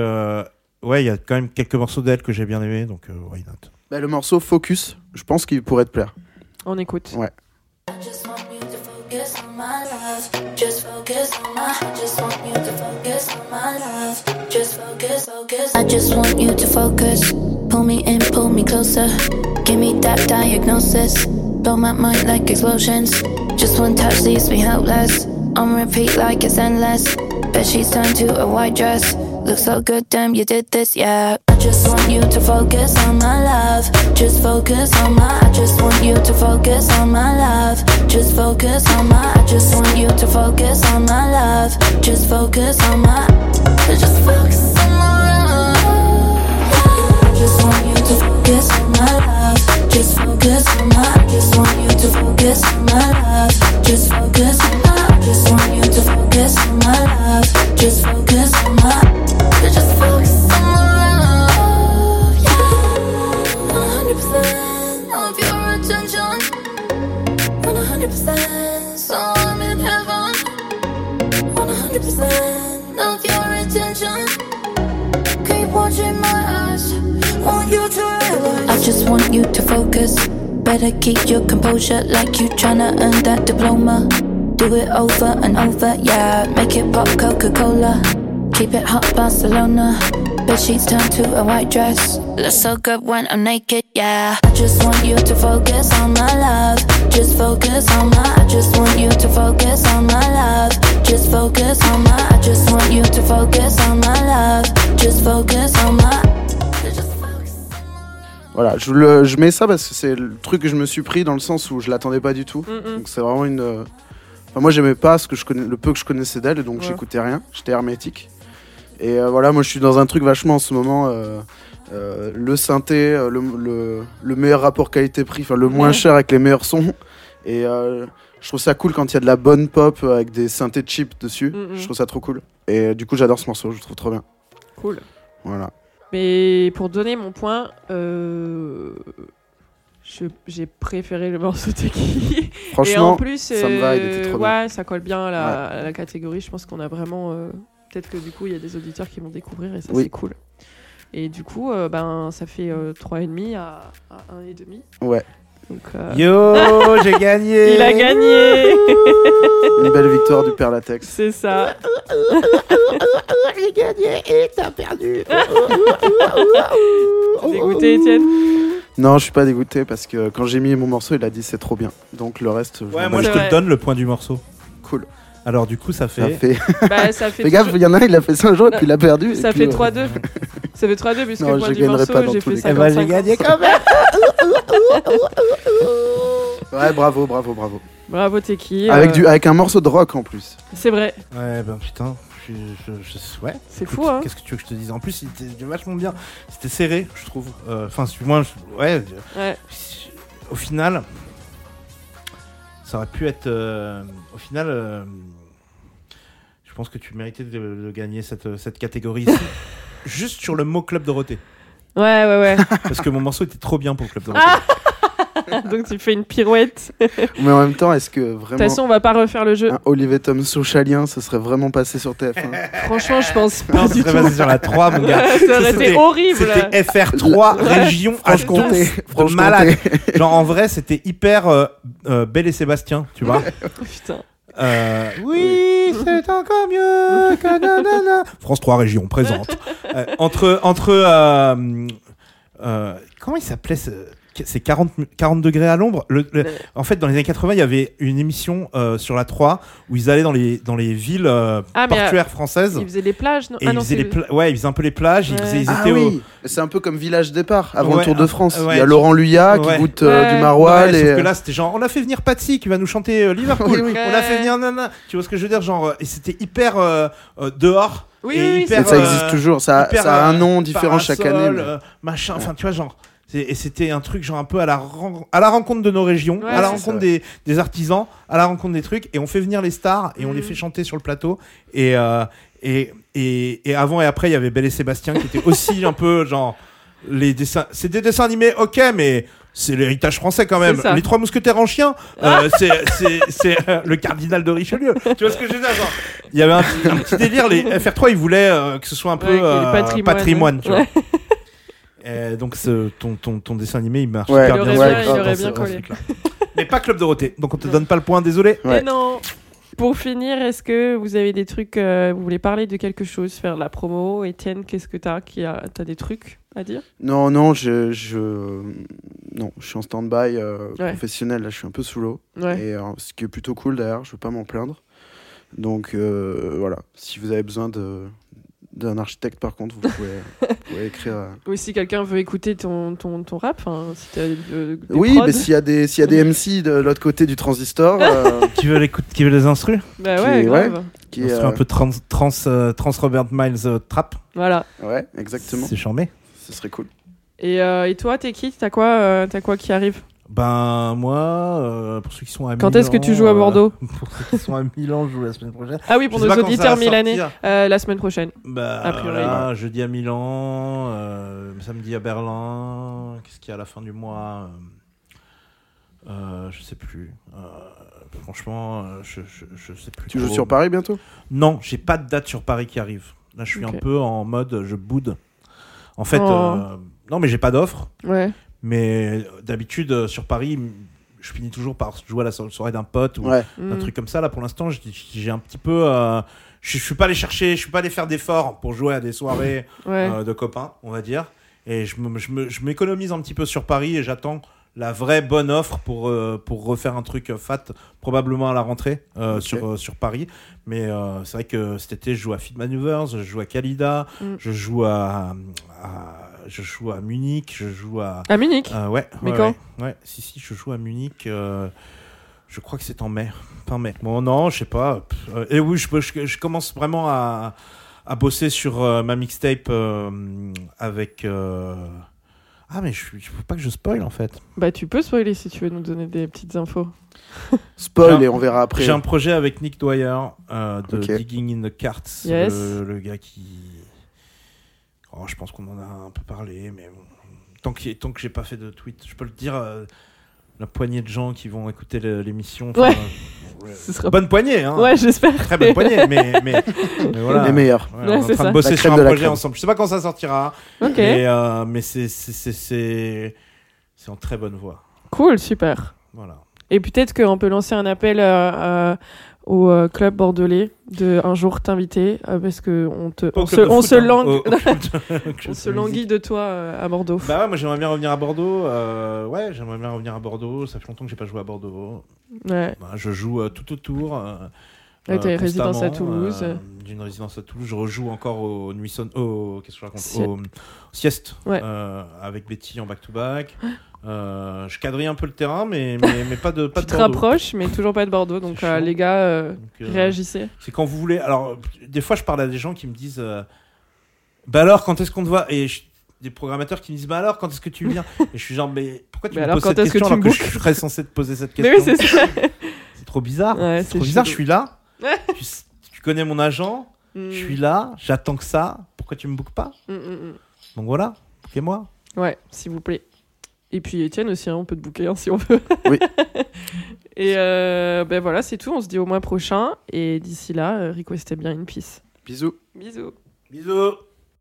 il y a quand même quelques morceaux d'elle que j'ai bien aimé, donc why not. Bah, le morceau Focus, je pense qu'il pourrait te plaire. On écoute. Ouais. I just want you to focus. Pull me in, pull me closer. Give me that diagnosis. Blow my mind like explosions. Just one touch leaves me helpless. On repeat like it's endless. Bet she's turned to a white dress. Look so good, damn, you did this, yeah. I just want you to focus on my love. Just focus on my. I just want you to focus on my love. Just focus on my. I just want you to focus on my love. Just focus on my. Just focus on my love. I just want you to focus on my love. Just focus on my. I just want you to focus on my love. Just focus on my. I just want you to focus on my love. Just focus on my. Just focus on my love, yeah. 100% of your attention. 100% so I'm in heaven. 100% of your attention. Keep watching my eyes. Want you to realize I just want you to focus. Better keep your composure. Like you tryna earn that diploma. Do it over and over, yeah. Make it pop Coca-Cola. Keep it hot, Barcelona. Bedsheets turn to a white dress. Looks so good when I'm naked, yeah. I just want you to focus on my love. Just focus on my. I just want you to focus on my love. Just focus on my. I just want you to focus on my love. Just focus on my. Voilà, je mets ça parce que c'est le truc que je me suis pris dans le sens où je l'attendais pas du tout. Donc c'est vraiment une Enfin, moi, j'aimais pas ce que je connais, le peu que je connaissais d'elle, donc j'écoutais rien. J'étais hermétique. Et voilà, moi, je suis dans un truc vachement en ce moment. Le synthé, le meilleur rapport qualité-prix, enfin le moins cher avec les meilleurs sons. Et je trouve ça cool quand il y a de la bonne pop avec des synthés cheap dessus. Je trouve ça trop cool. Et du coup, j'adore ce morceau, je le trouve trop bien. Cool. Voilà. Mais pour donner mon point, j'ai préféré le morceau Teki. Franchement, et en plus, ça me va, il était trop bien. Ouais, ça colle bien à la catégorie. Je pense qu'on a vraiment... peut-être que du coup, il y a des auditeurs qui vont découvrir et ça, c'est cool. Et du coup, ça fait 3,5 à 1,5. Ouais. Donc, yo, j'ai gagné. Il a gagné. Une belle victoire du Père Latex. C'est ça. J'ai gagné et t'as perdu. T'es dégoûté, Étienne? Non, je suis pas dégoûté parce que quand j'ai mis mon morceau, il a dit c'est trop bien. Donc le reste... moi je te le donne, le point du morceau. Cool. Alors du coup, ça fait... ça fait... Fais gaffe, il y en a, il a fait 5 jours et puis il a perdu. Ça fait 3-2. Ça fait 3-2 puisque moi du morceau, j'ai fait 55. J'ai gagné quand même. Ouais, bravo. Bravo Teki. Avec un morceau de rock en plus. C'est vrai. Ouais, ben putain, ouais. C'est fou, hein. Qu'est-ce que tu veux que je te dise? En plus, il était vachement bien. C'était serré, je trouve. Enfin, du moins, ouais. Au final... Ça aurait pu être... au final, je pense que tu méritais de gagner cette catégorie ici. Juste sur le mot Club Dorothée. Ouais. Parce que mon morceau était trop bien pour le Club Dorothée. Donc tu fais une pirouette. Mais en même temps, est-ce que vraiment... De toute façon, on va pas refaire le jeu. Un Olivier Tom Souchalien, ce serait vraiment passé sur TF1. Franchement, je pense pas du tout. Ça serait passé sur la 3, mon gars. Ça aurait été horrible. C'était FR3, région Franche-Comté. De malade. Genre, en vrai, c'était hyper... Belle et Sébastien, tu vois. Putain. Oui, c'est encore mieux que nanana. France 3 Régions présente. Comment il s'appelait c'est 40 degrés à l'ombre. En fait, dans les années 80, il y avait une émission sur la 3 où ils allaient dans les villes portuaires françaises. Ils faisaient les plages, non? Et ils faisaient ils faisaient un peu les plages. Ouais. C'est un peu comme Village Départ avant le Tour de France. Il y a Laurent Luyat qui goûte du maroilles. Sauf que là, c'était genre, on a fait venir Patsy qui va nous chanter Liverpool. Oui. On a fait venir Nana. Tu vois ce que je veux dire, genre, et c'était hyper dehors. Oui, hyper, ça existe toujours. Ça a un nom différent chaque année. Machin, enfin, tu vois, genre. Et c'était un truc genre un peu à la rencontre de nos régions, à la rencontre des artisans, à la rencontre des trucs, et on fait venir les stars et on les fait chanter sur le plateau. Et avant et après, il y avait Belle et Sébastien qui étaient aussi un peu genre les dessins. C'est des dessins animés, ok, mais c'est l'héritage français quand même. Les Trois Mousquetaires en chien, c'est le cardinal de Richelieu. Tu vois ce que je veux dire, genre. Il y avait un petit délire. Les FR3, ils voulaient que ce soit un peu patrimoine, tu vois. Et donc ton dessin animé il marche super bien. Il aurait bien collé. Mais pas Club Dorothée, donc on te donne pas le point, désolé. Ouais. Et non. Pour finir, est-ce que vous avez des trucs, vous voulez parler de quelque chose, faire de la promo? Étienne, qu'est-ce que t'as des trucs à dire? Non, je suis en stand-by professionnel, là je suis un peu sous l'eau. Ouais. Et ce qui est plutôt cool d'ailleurs, je veux pas m'en plaindre. Donc voilà, si vous avez besoin d'un architecte, par contre, vous pouvez écrire. Oui, si quelqu'un veut écouter ton rap, si mais s'il y a des MC de l'autre côté du transistor, qui veut les instrus, qui un peu trans Robert Miles trap. Voilà. Ouais, exactement. C'est charmé. Ce serait cool. Et toi, t'es qui? T'as quoi qui arrive? Ben moi, pour ceux qui sont à Milan... Quand est-ce que tu joues à Bordeaux? Pour ceux qui sont à Milan, je joue la semaine prochaine. Ah oui, pour nos auditeurs milanais, la semaine prochaine. Bah voilà, jeudi à Milan, samedi à Berlin, qu'est-ce qu'il y a à la fin du mois? Je sais plus. Franchement, je sais plus. Tu joues sur Paris bientôt? Non, j'ai pas de date sur Paris qui arrive. Là, je suis un peu en mode je boude. En fait, non mais j'ai pas d'offre. Ouais. Mais d'habitude, sur Paris, je finis toujours par jouer à la soirée d'un pote ou un truc comme ça. Là, pour l'instant, j'ai un petit peu... je suis pas allé chercher, je suis pas allé faire d'efforts pour jouer à des soirées de copains, on va dire. Et je m'économise un petit peu sur Paris et j'attends la vraie bonne offre pour refaire un truc fat, probablement à la rentrée sur Paris. Mais c'est vrai que cet été, je joue à Fit Maneuvers, je joue à Kalida, je joue à je joue à Munich, je joue à Munich. Ouais. Mais quand ? Ouais. Si, je joue à Munich. Je crois que c'est en mai. Fin mai. Bon, non, je sais pas. Et oui, je commence vraiment à bosser sur ma mixtape avec... Ah, mais il ne faut pas que je spoil, en fait. Bah, tu peux spoiler si tu veux nous donner des petites infos. Spoil et on verra après. J'ai un projet avec Nick Dwyer de Digging in the Carts. Yes. Le gars qui... Oh, je pense qu'on en a un peu parlé, mais bon. Tant que j'ai pas fait de tweet, je peux le dire... La poignée de gens qui vont écouter l'émission. Ouais. Bonne poignée, hein. Ouais, j'espère. Très bonne poignée, mais voilà. Les meilleurs. Ouais, on est en train de bosser sur un projet ensemble. Je sais pas quand ça sortira. Ok. Mais c'est en très bonne voie. Cool, super. Voilà. Et peut-être qu'on peut lancer un appel au club bordelais de un jour t'inviter parce que on se languit de toi à Bordeaux. Bah ouais, moi j'aimerais bien revenir à Bordeaux. Ça fait longtemps que j'ai pas joué à Bordeaux. Ouais. Bah, je joue tout autour. Avec les résidences à Toulouse. D'une résidence à Toulouse, je rejoue encore aux Nuits Sonores. Qu'est-ce que je raconte ? Aux siestes. Ouais. Avec Betty en back-to-back. Je quadrille un peu le terrain, mais pas de Bordeaux. Tu te rapproches, mais toujours pas de Bordeaux. Donc les gars, réagissez. C'est quand vous voulez. Alors, des fois, je parle à des gens qui me disent bah alors, quand est-ce qu'on te voit ? Et des programmateurs qui me disent bah alors, quand est-ce que tu viens ? Et je suis genre, mais pourquoi tu me poses cette question alors que je serais censé te poser cette question ? Mais oui, c'est ça. C'est trop bizarre. Ouais, c'est trop bizarre, je suis là. Tu connais mon agent, je suis là, j'attends que ça. Pourquoi tu me bookes pas ? Donc voilà, bookez-moi. Ouais, s'il vous plaît. Et puis Étienne aussi, hein, on peut te booker hein, si on veut. Oui. Et ben voilà, c'est tout. On se dit au mois prochain. Et d'ici là, requestez bien in peace. Bisous. Bisous. Bisous.